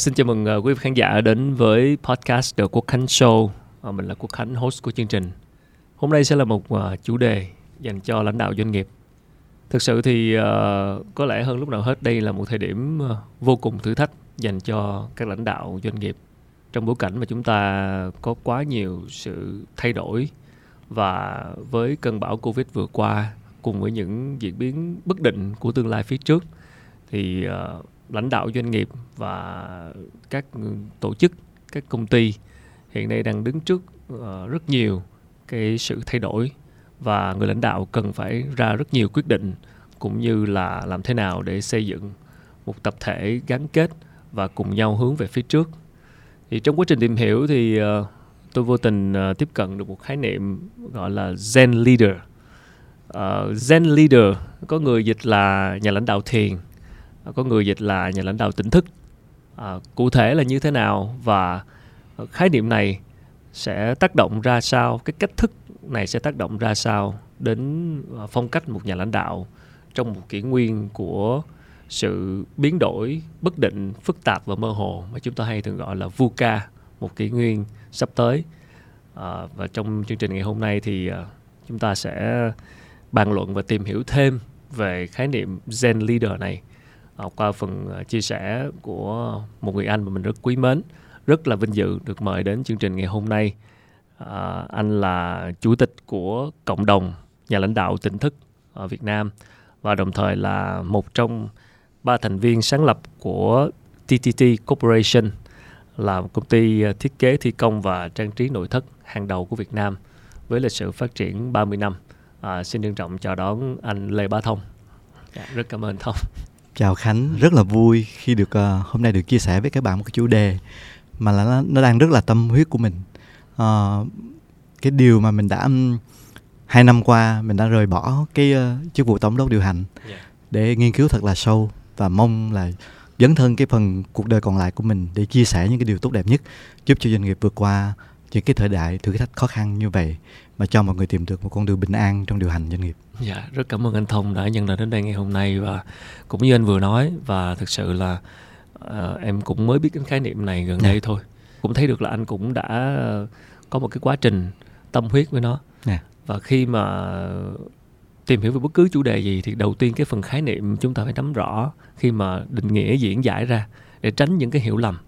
Xin chào mừng quý vị khán giả đến với podcast The Quốc Khánh Show. Mình là Quốc Khánh, host của chương trình. Hôm nay sẽ là một chủ đề dành cho lãnh đạo doanh nghiệp. Thực sự thì có lẽ hơn lúc nào hết đây là một thời điểm vô cùng thử thách dành cho các lãnh đạo doanh nghiệp, trong bối cảnh mà chúng ta có quá nhiều sự thay đổi. Và với cơn bão Covid vừa qua, cùng với những diễn biến bất định của tương lai phía trước, thì lãnh đạo doanh nghiệp và các tổ chức, các công ty hiện nay đang đứng trước rất nhiều cái sự thay đổi, và người lãnh đạo cần phải ra rất nhiều quyết định, cũng như là làm thế nào để xây dựng một tập thể gắn kết và cùng nhau hướng về phía trước. Thì trong quá trình tìm hiểu thì tôi vô tình tiếp cận được một khái niệm gọi là Zen Leader. Zen Leader có người dịch là nhà lãnh đạo thiền, có người dịch là nhà lãnh đạo tỉnh thức. Cụ thể là như thế nào và khái niệm này sẽ tác động ra sao, cái cách thức này sẽ tác động ra sao đến phong cách một nhà lãnh đạo trong một kỷ nguyên của sự biến đổi, bất định, phức tạp và mơ hồ mà chúng ta hay thường gọi là VUCA, một kỷ nguyên sắp tới. Và trong chương trình ngày hôm nay thì chúng ta sẽ bàn luận và tìm hiểu thêm về khái niệm Zen Leader này qua phần chia sẻ của một người anh mà mình rất quý mến, rất là vinh dự được mời đến chương trình ngày hôm nay. Anh là chủ tịch của cộng đồng nhà lãnh đạo tỉnh thức ở Việt Nam và đồng thời là một trong 3 thành viên sáng lập của TTT Corporation, là một công ty thiết kế, thi công và trang trí nội thất hàng đầu của Việt Nam với lịch sử phát triển 30 năm. Xin trân trọng chào đón anh Lê Bá Thông. Rất cảm ơn Thông. Chào Khánh, rất là vui khi được hôm nay được chia sẻ với các bạn một cái chủ đề mà là nó đang rất là tâm huyết của mình. Cái điều mà mình đã 2 năm qua mình đã rời bỏ cái chức vụ tổng đốc điều hành để nghiên cứu thật là sâu, và mong là dấn thân cái phần cuộc đời còn lại của mình để chia sẻ những cái điều tốt đẹp nhất, giúp cho doanh nghiệp vượt qua những cái thời đại thử thách khó khăn như vậy mà cho mọi người tìm được một con đường bình an trong điều hành doanh nghiệp. Dạ, rất cảm ơn anh Thông đã nhận lời đến đây ngày hôm nay, và cũng như anh vừa nói, và thực sự là em cũng mới biết đến khái niệm này gần đây thôi. Cũng thấy được là anh cũng đã có một cái quá trình tâm huyết với nó. Và khi mà tìm hiểu về bất cứ chủ đề gì thì đầu tiên cái phần khái niệm chúng ta phải nắm rõ khi mà định nghĩa diễn giải ra để tránh những cái hiểu lầm.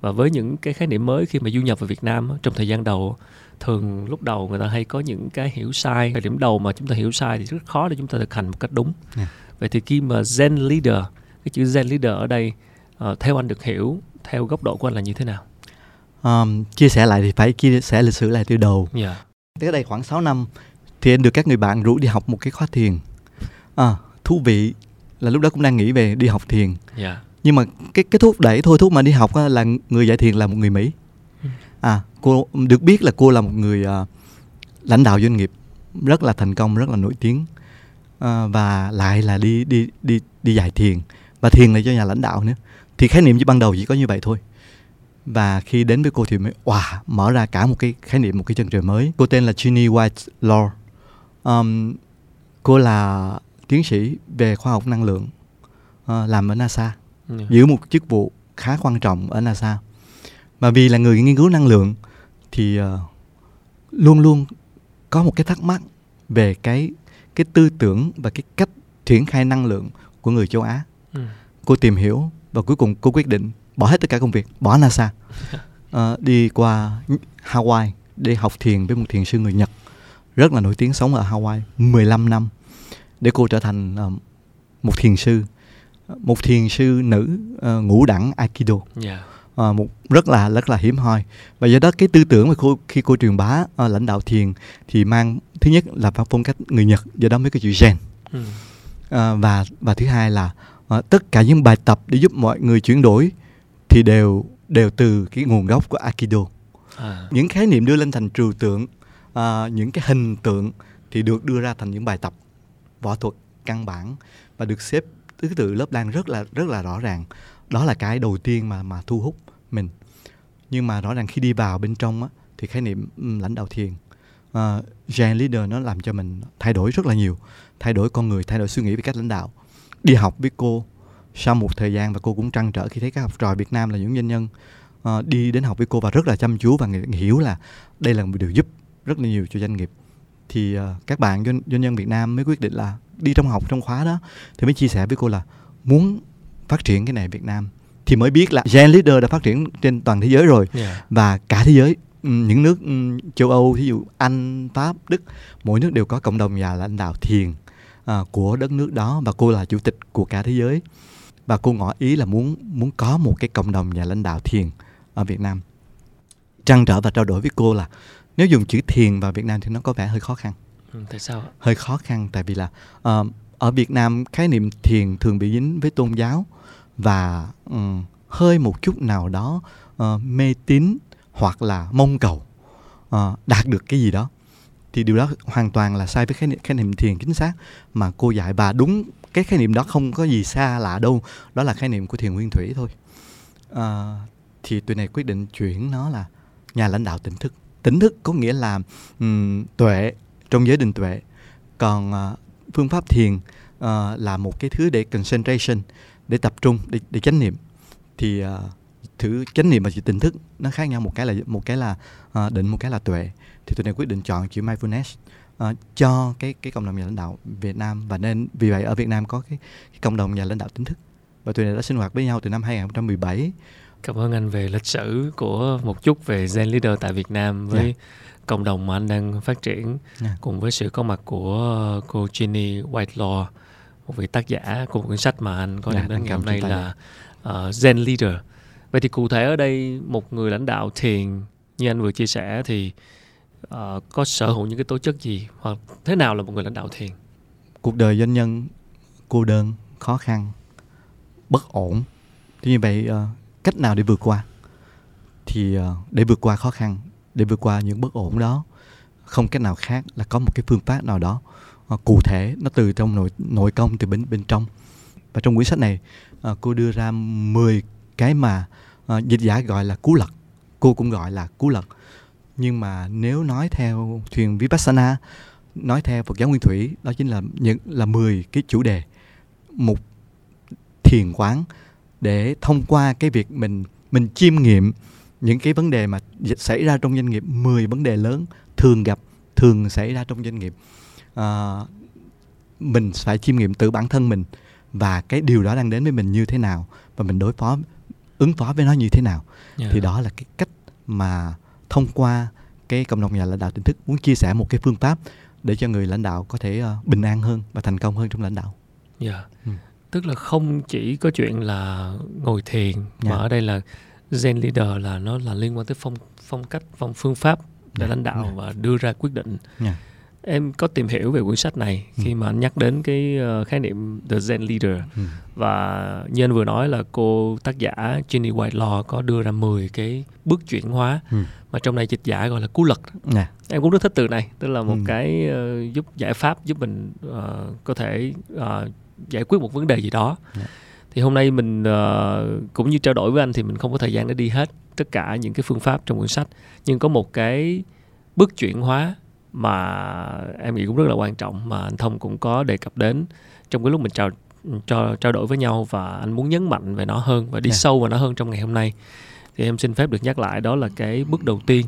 Và với những cái khái niệm mới khi mà du nhập vào Việt Nam trong thời gian đầu, thường lúc đầu người ta hay có những cái hiểu sai. Thời điểm đầu mà chúng ta hiểu sai thì rất khó để chúng ta thực hành một cách đúng. Vậy thì khi mà Zen Leader, cái chữ Zen Leader ở đây theo anh được hiểu, theo góc độ của anh là như thế nào? Chia sẻ lại thì phải chia sẻ lịch sử lại từ đầu. Tới đây khoảng 6 năm thì anh được các người bạn rủ đi học một cái khóa thiền. Thú vị là lúc đó cũng đang nghĩ về đi học thiền. Nhưng mà cái thúc đẩy thôi thúc mà đi học là người dạy thiền là một người Mỹ. Cô được biết là cô là một người lãnh đạo doanh nghiệp rất là thành công, rất là nổi tiếng, và lại là đi dạy thiền, và thiền là cho nhà lãnh đạo nữa. Thì khái niệm ban đầu chỉ có như vậy thôi. Và khi đến với cô thì mới mở ra cả một cái khái niệm, một cái chân trời mới. Cô tên là Genie White Lord. Cô là tiến sĩ về khoa học năng lượng, làm ở NASA, giữ một chức vụ khá quan trọng ở NASA. Mà vì là người nghiên cứu năng lượng thì luôn luôn có một cái thắc mắc về cái tư tưởng và cái cách triển khai năng lượng của người châu Á. Cô tìm hiểu và cuối cùng cô quyết định bỏ hết tất cả công việc, bỏ NASA, đi qua Hawaii để học thiền với một thiền sư người Nhật rất là nổi tiếng, sống ở Hawaii 15 năm để cô trở thành một thiền sư nữ ngũ đẳng Aikido. Rất là hiếm hoi. Và do đó cái tư tưởng mà khi cô truyền bá lãnh đạo thiền thì mang, thứ nhất là phong cách người Nhật, do đó mới có chữ Zen. Và thứ hai là tất cả những bài tập để giúp mọi người chuyển đổi thì đều từ cái nguồn gốc của Aikido. Những khái niệm đưa lên thành trừu tượng, những cái hình tượng thì được đưa ra thành những bài tập võ thuật căn bản và được xếp thứ tự lớp đan rất là rõ ràng. Đó là cái đầu tiên mà thu hút mình. Nhưng mà rõ ràng khi đi vào bên trong á, thì khái niệm lãnh đạo thiền, Zen Leader, nó làm cho mình thay đổi rất là nhiều, thay đổi con người, thay đổi suy nghĩ về cách lãnh đạo. Đi học với cô Sau một thời gian và cô cũng trăn trở khi thấy các học trò Việt Nam là những doanh nhân đi đến học với cô và rất là chăm chú và hiểu là đây là một điều giúp rất là nhiều cho doanh nghiệp. Thì các bạn doanh nhân Việt Nam mới quyết định là đi trong học trong khóa đó, thì mới chia sẻ với cô là muốn phát triển cái này Việt Nam. Thì mới biết là Zen Leader đã phát triển trên toàn thế giới rồi, và cả thế giới, những nước châu Âu, thí dụ Anh, Pháp, Đức, mỗi nước đều có cộng đồng nhà lãnh đạo thiền của đất nước đó, và cô là chủ tịch của cả thế giới. Và cô ngỏ ý là muốn có một cái cộng đồng nhà lãnh đạo thiền ở Việt Nam. Trăn trở và trao đổi với cô là nếu dùng chữ thiền vào Việt Nam thì nó có vẻ hơi khó khăn. Tại sao? Hơi khó khăn tại vì là ở Việt Nam khái niệm thiền thường bị dính với tôn giáo và hơi một chút nào đó mê tín hoặc là mong cầu đạt được cái gì đó. Thì điều đó hoàn toàn là sai với khái niệm thiền chính xác mà cô dạy, và đúng cái khái niệm đó không có gì xa lạ đâu. Đó là khái niệm của thiền nguyên thủy thôi. Thì tụi này quyết định chuyển nó là nhà lãnh đạo tỉnh thức. Tỉnh thức có nghĩa là tuệ trong giới định tuệ. Còn phương pháp thiền là một cái thứ để concentration, để tập trung, để chánh niệm. Thì thử chánh niệm và sự tỉnh thức nó khác nhau, một cái là định, một cái là tuệ. Thì tụi này quyết định chọn chữ mindfulness cho cái cộng đồng nhà lãnh đạo Việt Nam, và nên vì vậy ở Việt Nam có cái cộng đồng nhà lãnh đạo tỉnh thức, và tụi này đã sinh hoạt với nhau từ năm 2017. Cảm ơn anh về lịch sử của một chút về Zen Leader tại Việt Nam với cộng đồng mà anh đang phát triển, cùng với sự có mặt của cô Genie White Lord, một vị tác giả của một cuốn sách mà anh có đến ngày hôm nay là Zen Leader. Vậy thì cụ thể ở đây một người lãnh đạo thiền như anh vừa chia sẻ thì có sở hữu những cái tố chất gì, hoặc thế nào là một người lãnh đạo thiền? Cuộc đời doanh nhân cô đơn, khó khăn, bất ổn. Thế như vậy cách nào để vượt qua? Thì để vượt qua khó khăn, để vượt qua những bất ổn đó, không cách nào khác là có một cái phương pháp nào đó cụ thể, nó từ trong nội công, từ bên trong. Và trong quyển sách này cô đưa ra 10 cái mà dịch giả gọi là cú lật. Cô cũng gọi là cú lật, nhưng mà nếu nói theo thuyền Vipassana, nói theo Phật giáo Nguyên Thủy, đó chính là 10 cái chủ đề, một thiền quán để thông qua cái việc mình chiêm nghiệm những cái vấn đề mà xảy ra trong doanh nghiệp, 10 vấn đề lớn thường gặp, thường xảy ra trong doanh nghiệp. Mình phải chiêm nghiệm tự bản thân mình và cái điều đó đang đến với mình như thế nào, và mình ứng phó với nó như thế nào. Thì đó là cái cách mà thông qua cái cộng đồng nhà lãnh đạo tỉnh thức muốn chia sẻ một cái phương pháp để cho người lãnh đạo có thể bình an hơn và thành công hơn trong lãnh đạo. Tức là không chỉ có chuyện là ngồi thiền, mà ở đây là Zen Leader là nó là liên quan tới phong cách, phương pháp để lãnh đạo và đưa ra quyết định. Em có tìm hiểu về cuốn sách này khi mà anh nhắc đến cái khái niệm The Zen Leader, và như anh vừa nói là cô tác giả Genie White Lord có đưa ra 10 cái bước chuyển hóa mà trong này dịch giả gọi là cú lật. Em cũng rất thích từ này, tức là một cái giúp giải pháp, giúp mình có thể giải quyết một vấn đề gì đó. Thì hôm nay mình cũng như trao đổi với anh thì mình không có thời gian để đi hết tất cả những cái phương pháp trong cuốn sách, nhưng có một cái bước chuyển hóa mà em nghĩ cũng rất là quan trọng mà anh Thông cũng có đề cập đến trong cái lúc mình trao đổi với nhau, và anh muốn nhấn mạnh về nó hơn và đi sâu vào nó hơn trong ngày hôm nay. Thì em xin phép được nhắc lại, đó là cái bước đầu tiên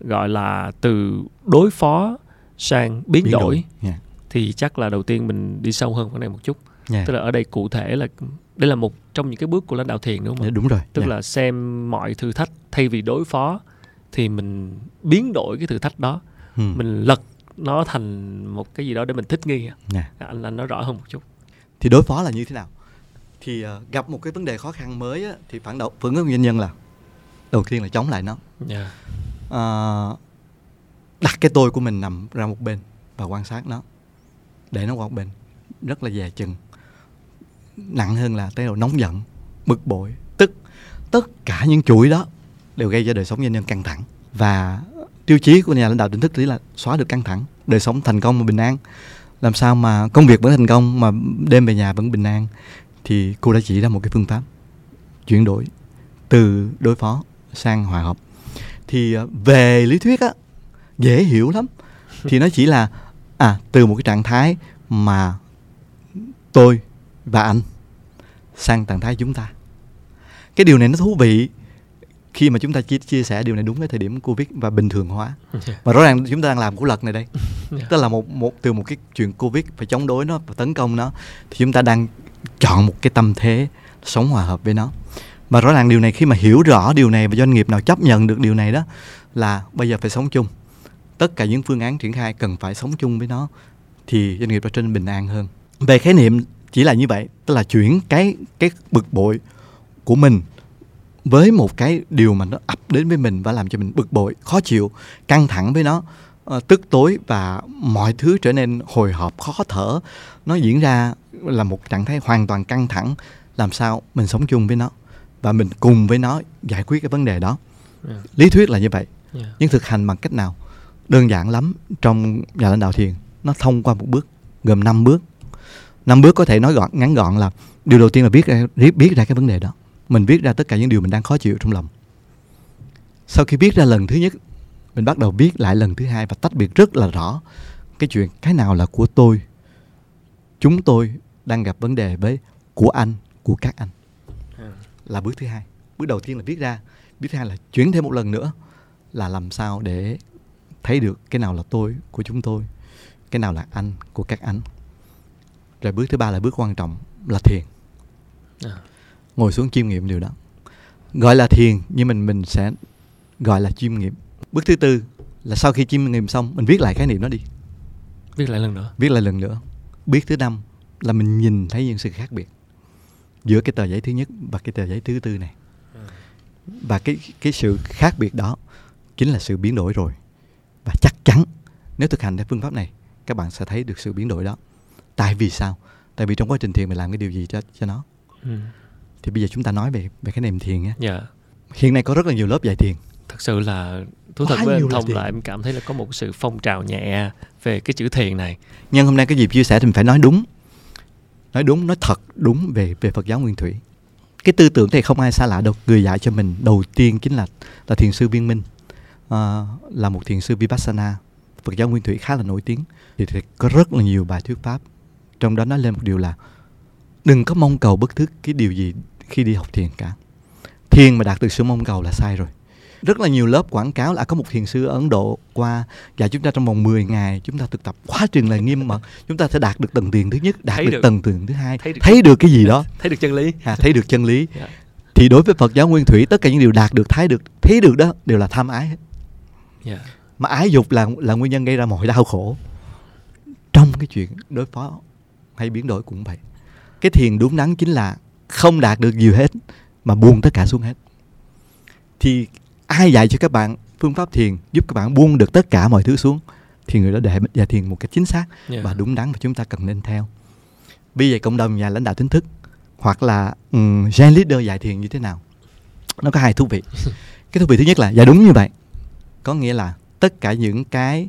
gọi là từ đối phó sang biến đổi. Thì chắc là đầu tiên mình đi sâu hơn cái này một chút. Tức là ở đây cụ thể là đây là một trong những cái bước của lãnh đạo thiền, đúng không? Đúng rồi. Tức là xem mọi thử thách, thay vì đối phó thì mình biến đổi cái thử thách đó, mình lật nó thành một cái gì đó để mình thích nghi. Anh nói rõ hơn một chút. Thì đối phó là như thế nào? Thì gặp một cái vấn đề khó khăn mới á, thì phản ứng doanh nhân là đầu tiên là chống lại nó, đặt cái tôi của mình nằm ra một bên và quan sát nó, để nó qua một bên, rất là dè chừng. Nặng hơn là tới đầu nóng giận, bực bội, tức. Tất cả những chuỗi đó đều gây cho đời sống doanh nhân căng thẳng. Và tiêu chí của nhà lãnh đạo tỉnh thức là xóa được căng thẳng, đời sống thành công và bình an. Làm sao mà công việc vẫn thành công mà đêm về nhà vẫn bình an? Thì cô đã chỉ ra một cái phương pháp chuyển đổi từ đối phó sang hòa hợp. Thì về lý thuyết á, dễ hiểu lắm. Thì nó chỉ là từ một cái trạng thái mà tôi và anh sang trạng thái chúng ta. Cái điều này nó thú vị khi mà chúng ta chia sẻ điều này đúng cái thời điểm Covid và bình thường hóa. Và rõ ràng chúng ta đang làm của lật này đây. Tức là từ một cái chuyện Covid phải chống đối nó và tấn công nó, thì chúng ta đang chọn một cái tâm thế sống hòa hợp với nó. Và rõ ràng điều này, khi mà hiểu rõ điều này và doanh nghiệp nào chấp nhận được điều này đó, là bây giờ phải sống chung. Tất cả những phương án triển khai cần phải sống chung với nó, thì doanh nghiệp trở nên bình an hơn. Về khái niệm chỉ là như vậy, tức là chuyển cái bực bội của mình với một cái điều mà nó ập đến với mình và làm cho mình bực bội, khó chịu, căng thẳng với nó, tức tối, và mọi thứ trở nên hồi hộp, khó thở. Nó diễn ra là một trạng thái hoàn toàn căng thẳng. Làm sao mình sống chung với nó và mình cùng với nó giải quyết cái vấn đề đó. Lý thuyết là như vậy, nhưng thực hành bằng cách nào? Đơn giản lắm. Trong nhà lãnh đạo thiền, nó thông qua một bước gồm 5 bước. 5 bước có thể nói ngắn gọn là: điều đầu tiên là viết ra cái vấn đề đó. Mình viết ra tất cả những điều mình đang khó chịu trong lòng. Sau khi viết ra lần thứ nhất, mình bắt đầu viết lại lần thứ hai và tách biệt rất là rõ cái chuyện cái nào là của tôi, chúng tôi đang gặp vấn đề với của anh, của các anh. Là bước thứ hai. Bước đầu tiên là viết ra. Bước thứ hai là chuyển thêm một lần nữa, là làm sao để thấy được cái nào là tôi, của chúng tôi, cái nào là anh, của các anh. Rồi bước thứ ba là bước quan trọng, là thiền. Ngồi xuống chiêm nghiệm điều đó. Gọi là thiền, nhưng mình sẽ gọi là chiêm nghiệm. Bước thứ tư là sau khi chiêm nghiệm xong, mình viết lại khái niệm đó đi. Viết lại lần nữa. Bước thứ năm là mình nhìn thấy những sự khác biệt giữa cái tờ giấy thứ nhất và cái tờ giấy thứ tư này. Và cái sự khác biệt đó chính là sự biến đổi rồi. Và chắc chắn nếu thực hành theo phương pháp này, các bạn sẽ thấy được sự biến đổi đó. Tại vì sao? Tại vì trong quá trình thiền mình làm cái điều gì cho nó. Thì bây giờ chúng ta nói về cái niệm thiền nhé. Dạ. Hiện nay có rất là nhiều lớp dạy thiền. Thật sự là thú thật với anh Thông là em cảm thấy là có một sự phong trào nhẹ về cái chữ thiền này. Nhưng hôm nay cái dịp chia sẻ thì mình phải nói đúng, nói thật đúng về Phật giáo Nguyên Thủy. Cái tư tưởng này không ai xa lạ đâu. Người dạy cho mình đầu tiên chính là thiền sư Viên Minh, là một thiền sư Vipassana Phật giáo Nguyên Thủy khá là nổi tiếng. Thì có rất là nhiều bài thuyết pháp, trong đó nói lên một điều là đừng có mong cầu bất cứ cái điều gì khi đi học thiền cả. Thiền mà đạt được sự mong cầu là sai rồi. Rất là nhiều lớp quảng cáo là có một thiền sư ở Ấn Độ qua dạy chúng ta trong vòng 10 ngày. Chúng ta thực tập quá trình là nghiêm mật. Chúng ta sẽ đạt được tầng thiền thứ nhất, đạt được tầng thiền thứ hai. Thấy được cái gì đó. Thấy được chân lý. Thấy được chân lý. Yeah. Thì đối với Phật giáo Nguyên Thủy, tất cả những điều đạt được, thấy được đó đều là tham ái hết. Yeah. Mà ái dục là nguyên nhân gây ra mọi đau khổ. Trong cái chuyện đối phó hay biến đổi cũng vậy. Cái thiền đúng đắn chính là không đạt được gì hết mà buông tất cả xuống hết. Thì ai dạy cho các bạn phương pháp thiền giúp các bạn buông được tất cả mọi thứ xuống thì người đó để dạy thiền một cách chính xác và đúng đắn, và chúng ta cần nên theo. Bây giờ cộng đồng nhà lãnh đạo tỉnh thức hoặc là Zen Leader dạy thiền như thế nào? Nó có hai thú vị. Cái thú vị thứ nhất là dạy đúng như vậy. Có nghĩa là tất cả những cái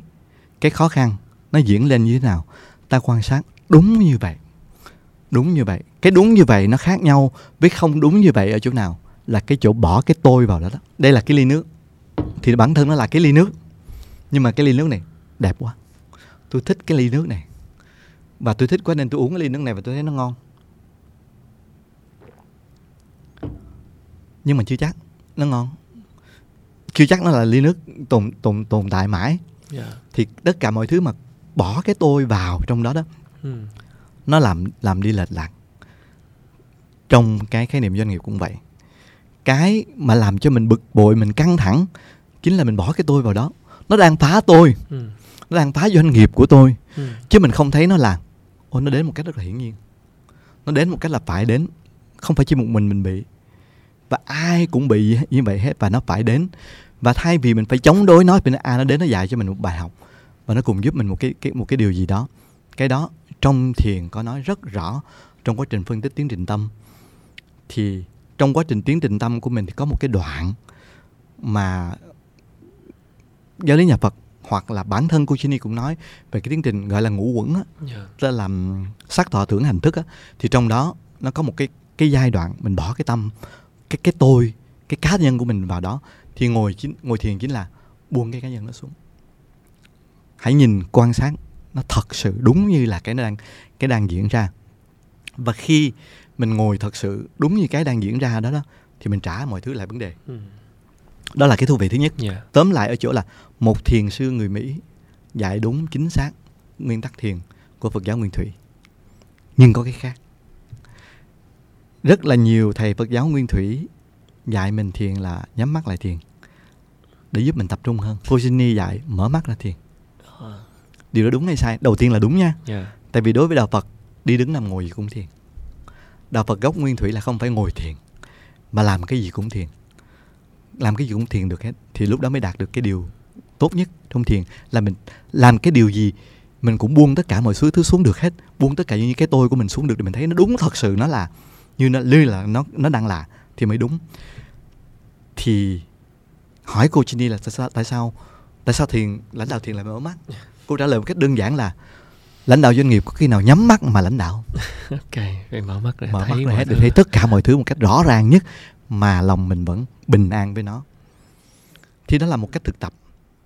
khó khăn nó diễn lên như thế nào, ta quan sát đúng như vậy. Cái đúng như vậy nó khác nhau với không đúng như vậy ở chỗ nào? Là cái chỗ bỏ cái tôi vào đó. Đây là cái ly nước, thì bản thân nó là cái ly nước, nhưng mà cái ly nước này đẹp quá, tôi thích cái ly nước này, và tôi thích quá nên tôi uống cái ly nước này và tôi thấy nó ngon. Nhưng mà chưa chắc nó ngon, chưa chắc nó là ly nước tồn tại mãi. Thì tất cả mọi thứ mà bỏ cái tôi vào trong đó đó, nó làm đi lệch lạc. Trong cái khái niệm doanh nghiệp cũng vậy. Cái mà làm cho mình bực bội, mình căng thẳng chính là mình bỏ cái tôi vào đó. Nó đang phá tôi, nó đang phá doanh nghiệp của tôi, chứ mình không thấy nó là nó đến một cách rất là hiển nhiên. Nó đến một cách là phải đến, không phải chỉ một mình bị. Và ai cũng bị như vậy hết, và nó phải đến. Và thay vì mình phải chống đối nó, thì nó đến, nó dạy cho mình một bài học, và nó cùng giúp mình một cái điều gì đó. Cái đó trong thiền có nói rất rõ. Trong quá trình phân tích tiến trình tâm, thì trong quá trình tiến trình tâm của mình thì có một cái đoạn mà giáo lý nhà Phật hoặc là bản thân của Genie cũng nói về cái tiến trình gọi là ngũ uẩn á, tức là sắc thọ tưởng hành thức á. Thì trong đó nó có một cái giai đoạn mình bỏ cái tâm, cái tôi, cái cá nhân của mình vào đó. Thì ngồi thiền chính là buông cái cá nhân nó xuống. Hãy nhìn quan sát nó thật sự đúng như là cái đang diễn ra. Và khi mình ngồi thật sự đúng như cái đang diễn ra đó, đó thì mình trả mọi thứ lại vấn đề. Đó là cái thú vị thứ nhất. Tóm lại ở chỗ là một thiền sư người Mỹ dạy đúng chính xác nguyên tắc thiền của Phật giáo Nguyên Thủy. Nhưng có cái khác. Rất là nhiều thầy Phật giáo Nguyên Thủy dạy mình thiền là nhắm mắt lại thiền để giúp mình tập trung hơn. Cô Genie dạy mở mắt ra thiền. Điều đó đúng hay sai? Đầu tiên là đúng nha. Tại vì đối với Đạo Phật, đi đứng nằm ngồi gì cũng thiền. Đạo Phật gốc Nguyên Thủy là không phải ngồi thiền, mà làm cái gì cũng thiền. Làm cái gì cũng thiền được hết. Thì lúc đó mới đạt được cái điều tốt nhất trong thiền, là mình làm cái điều gì mình cũng buông tất cả mọi thứ xuống được hết. Buông tất cả những cái tôi của mình xuống được thì mình thấy nó đúng thật sự, nó là như nó đang là thì mới đúng. Thì hỏi cô Genie là tại sao thiền, lãnh đạo thiền lại mở mắt. Cô trả lời một cách đơn giản là lãnh đạo doanh nghiệp có khi nào nhắm mắt mà lãnh đạo. Ok, phải mở mắt ra. Mở mắt ra hết để thấy tất cả mọi thứ một cách rõ ràng nhất mà lòng mình vẫn bình an với nó. Thì đó là một cách thực tập.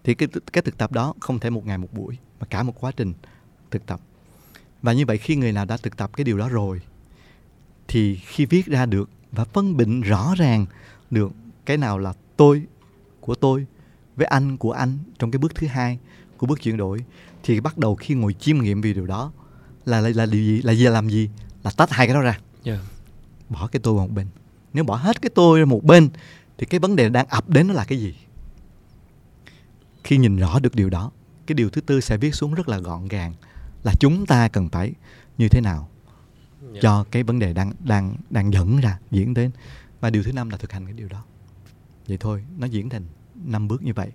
Thì cái thực tập đó không thể một ngày một buổi mà cả một quá trình thực tập. Và như vậy khi người nào đã thực tập cái điều đó rồi thì khi viết ra được và phân định rõ ràng được cái nào là tôi của tôi với anh của anh trong cái bước thứ hai của bước chuyển đổi, thì bắt đầu khi ngồi chiêm nghiệm về điều đó là điều gì, là làm gì, là tách hai cái đó ra. Bỏ cái tôi vào một bên. Nếu bỏ hết cái tôi ra một bên thì cái vấn đề đang ập đến nó là cái gì? Khi nhìn rõ được điều đó, cái điều thứ tư sẽ viết xuống rất là gọn gàng là chúng ta cần phải như thế nào cho cái vấn đề đang dẫn ra, diễn đến. Và điều thứ năm là thực hành cái điều đó. Vậy thôi, nó diễn thành 5 bước như vậy.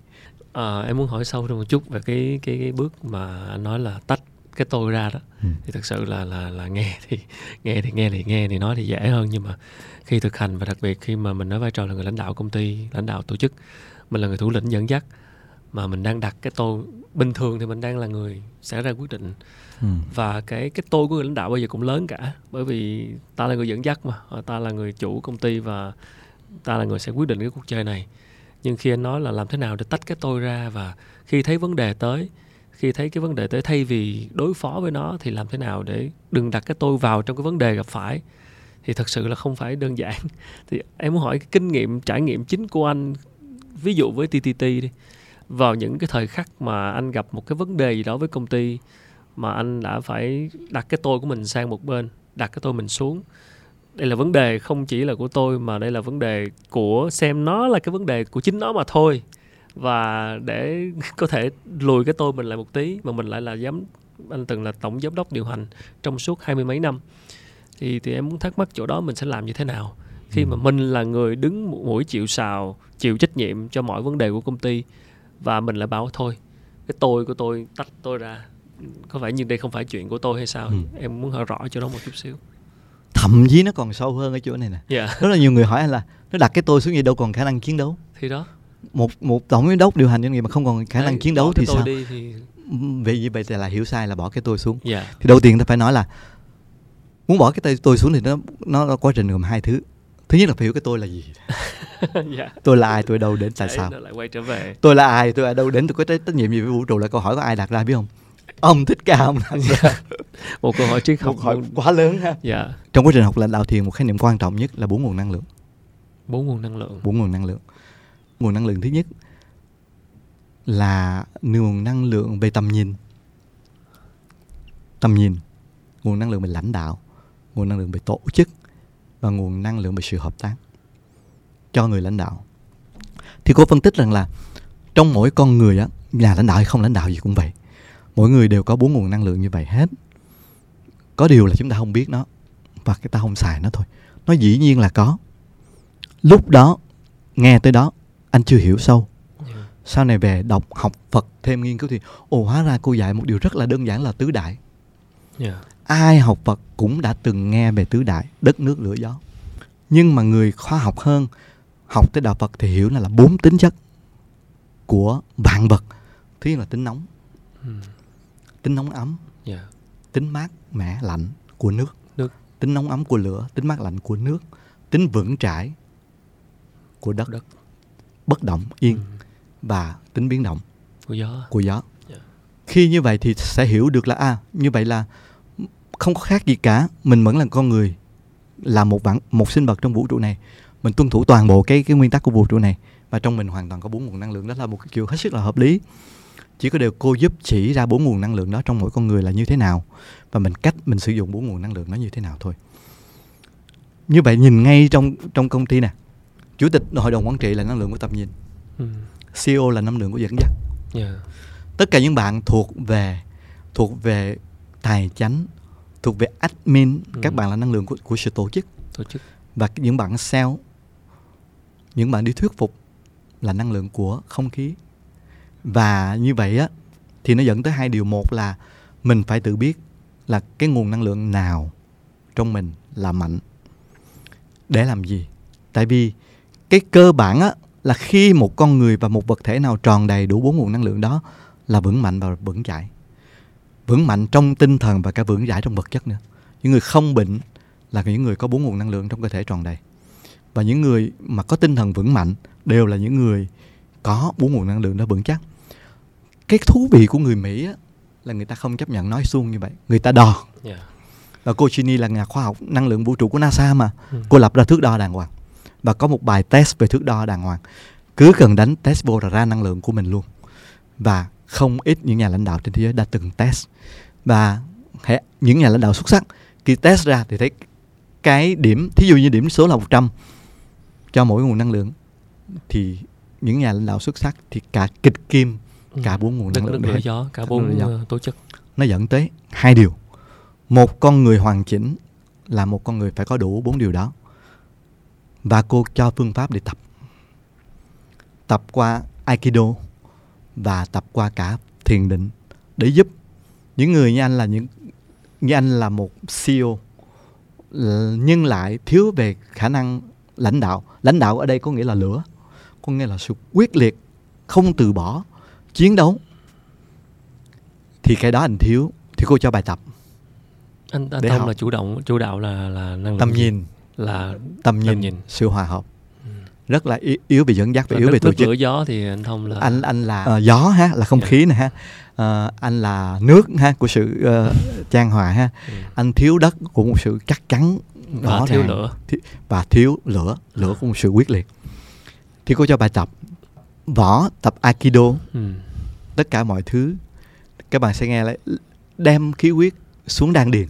Em muốn hỏi sâu thêm một chút về cái bước mà anh nói là tách cái tôi ra đó. Thì thực sự là nghe thì nói thì dễ hơn, nhưng mà khi thực hành và đặc biệt khi mà mình nói vai trò là người lãnh đạo công ty, lãnh đạo tổ chức, mình là người thủ lĩnh dẫn dắt, mà mình đang đặt cái tôi. Bình thường thì mình đang là người sẽ ra quyết định. Và cái tôi của người lãnh đạo bây giờ cũng lớn cả, bởi vì ta là người dẫn dắt mà, ta là người chủ công ty và ta là người sẽ quyết định cái cuộc chơi này. Nhưng khi anh nói là làm thế nào để tách cái tôi ra, và khi thấy vấn đề tới, thay vì đối phó với nó thì làm thế nào để đừng đặt cái tôi vào trong cái vấn đề gặp phải, thì thật sự là không phải đơn giản. Thì em muốn hỏi cái kinh nghiệm, trải nghiệm chính của anh, ví dụ với TTT đi, vào những cái thời khắc mà anh gặp một cái vấn đề gì đó với công ty mà anh đã phải đặt cái tôi của mình sang một bên, đặt cái tôi mình xuống. Đây là vấn đề không chỉ là của tôi, mà đây là vấn đề của, xem nó là cái vấn đề của chính nó mà thôi. Và để có thể lùi cái tôi mình lại một tí, mà mình lại là anh từng là tổng giám đốc điều hành trong suốt 20 mấy năm. Thì em muốn thắc mắc chỗ đó mình sẽ làm như thế nào khi mà mình là người đứng mũi chịu sào, chịu trách nhiệm cho mọi vấn đề của công ty, và mình lại bảo thôi, cái tôi của tôi, tách tôi ra. Có vẻ như đây không phải chuyện của tôi hay sao? Em muốn hỏi rõ chỗ đó một chút xíu. Thậm chí nó còn sâu hơn ở chỗ này nè. Rất là nhiều người hỏi anh là nó đặt cái tôi xuống gì đâu còn khả năng chiến đấu. Thì đó, một tổng giám đốc điều hành doanh nghiệp mà không còn khả năng chiến đấu thì sao? Vì vậy là hiểu sai, là bỏ cái tôi xuống. Thì đầu tiên ta phải nói là muốn bỏ cái tôi xuống thì nó quá trình gồm hai thứ. Thứ nhất là phải hiểu cái tôi là gì. Tôi là ai, tôi ở đâu đến, tại sao? Nó lại quay trở về. Tôi là ai, tôi ở đâu đến, tôi có trách nhiệm gì với vũ trụ, là câu hỏi có ai đặt ra biết không? Ông Thích Ca ông đặt ra. Một câu hỏi triết học quá lớn ha. Trong quá trình học lãnh đạo thiền, một khái niệm quan trọng nhất là 4 nguồn năng lượng. 4 nguồn năng lượng. 4 nguồn năng lượng. Nguồn năng lượng thứ nhất là nguồn năng lượng về tầm nhìn. Nguồn năng lượng về lãnh đạo, nguồn năng lượng về tổ chức và nguồn năng lượng về sự hợp tác cho người lãnh đạo. Thì cô phân tích rằng là trong mỗi con người á, là lãnh đạo hay không lãnh đạo gì cũng vậy, mỗi người đều có 4 nguồn năng lượng như vậy hết. Có điều là chúng ta không biết nó và cái ta không xài nó thôi. Nó dĩ nhiên là có. Lúc đó nghe tới đó anh chưa hiểu sâu, sau này về đọc học Phật thêm nghiên cứu thì hóa ra cô dạy một điều rất là đơn giản là tứ đại. Ai học Phật cũng đã từng nghe về tứ đại, đất nước lửa gió. Nhưng mà người khoa học hơn, học tới đạo Phật thì hiểu là 4 tính chất của vạn vật. Thứ nhất là tính nóng, tính nóng ấm, tính mát mẻ lạnh của nước, tính nóng ấm của lửa, tính mát lạnh của nước, tính vững chãi của đất, bất động yên, và tính biến động của gió. Khi như vậy thì sẽ hiểu được là như vậy là không có khác gì cả, mình vẫn là con người, là một sinh vật trong vũ trụ này, mình tuân thủ toàn bộ cái nguyên tắc của vũ trụ này, và trong mình hoàn toàn có 4 nguồn năng lượng. Đó là một cái kiểu hết sức là hợp lý. Chỉ có điều cô giúp chỉ ra 4 nguồn năng lượng đó trong mỗi con người là như thế nào, và mình cách mình sử dụng 4 nguồn năng lượng nó như thế nào thôi. Như vậy nhìn ngay trong công ty nè, chủ tịch hội đồng quản trị là năng lượng của tầm nhìn, CEO là năng lượng của dẫn dắt. Tất cả những bạn thuộc về tài chánh, thuộc về admin, các bạn là năng lượng của sự tổ chức. Và những bạn sale, những bạn đi thuyết phục là năng lượng của không khí. Và như vậy á, thì nó dẫn tới hai điều. Một là mình phải tự biết là cái nguồn năng lượng nào trong mình là mạnh, để làm gì. Tại vì cái cơ bản á, là khi một con người và một vật thể nào tròn đầy đủ 4 nguồn năng lượng đó là vững mạnh và vững chãi. Vững mạnh trong tinh thần và cả vững chãi trong vật chất nữa. Những người không bệnh là những người có 4 nguồn năng lượng trong cơ thể tròn đầy. Và những người mà có tinh thần vững mạnh đều là những người có 4 nguồn năng lượng đó vững chắc. Cái thú vị của người Mỹ á, là người ta không chấp nhận nói suông như vậy. Người ta đo. Và cô Genie là nhà khoa học năng lượng vũ trụ của NASA mà. Cô lập ra thước đo đàng hoàng. Và có một bài test về thước đo đàng hoàng. Cứ cần đánh test vô là ra năng lượng của mình luôn. Và không ít những nhà lãnh đạo trên thế giới đã từng test. Và những nhà lãnh đạo xuất sắc khi test ra thì thấy cái điểm, thí dụ như điểm số là 100 cho mỗi nguồn năng lượng, thì những nhà lãnh đạo xuất sắc thì cả kịch kim cả 4 nguồn năng lượng, lửa gió, cả 4 tổ chức. Nó dẫn tới hai điều. Một con người hoàn chỉnh là một con người phải có đủ 4 điều đó. Và cô cho phương pháp để tập. Tập qua Aikido và tập qua cả thiền định để giúp những người như anh là một CEO nhưng lại thiếu về khả năng lãnh đạo. Lãnh đạo ở đây có nghĩa là lửa, có nghĩa là sự quyết liệt, không từ bỏ, chiến đấu. Thì cái đó anh thiếu, thì cô cho bài tập. Anh Thông học. Là chủ đạo là năng lượng tầm nhìn, sự hòa hợp. Rất là yếu về dẫn dắt và yếu về tổ chức. Lửa gió thì anh Thông là anh là gió ha, là không khí nè ha. Anh là nước ha, của sự chan hòa ha. Anh thiếu đất của một sự chắc chắn đó, thiếu lửa và thiếu lửa của một sự quyết liệt. Thì cô cho bài tập võ, tập Aikido, tất cả mọi thứ. Các bạn sẽ nghe lại đem khí huyết xuống đan điền.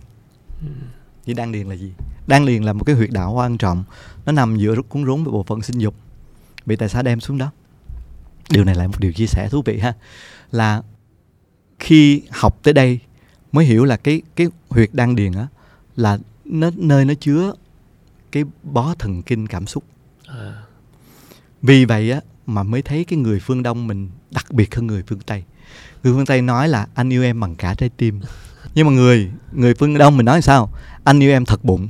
Vậy đan điền là gì? Đan điền là một cái huyệt đạo quan trọng, nó nằm giữa cuốn rốn với bộ phận sinh dục. Bị tại sao đem xuống đó? Điều này là một điều chia sẻ thú vị ha. Là khi học tới đây mới hiểu là cái huyệt đan điền á là nơi nó chứa cái bó thần kinh cảm xúc. Vì vậy á mà mới thấy cái người phương Đông mình đặc biệt hơn người phương Tây. Người phương Tây nói là anh yêu em bằng cả trái tim. Nhưng mà người phương Đông mình nói sao? Anh yêu em thật bụng.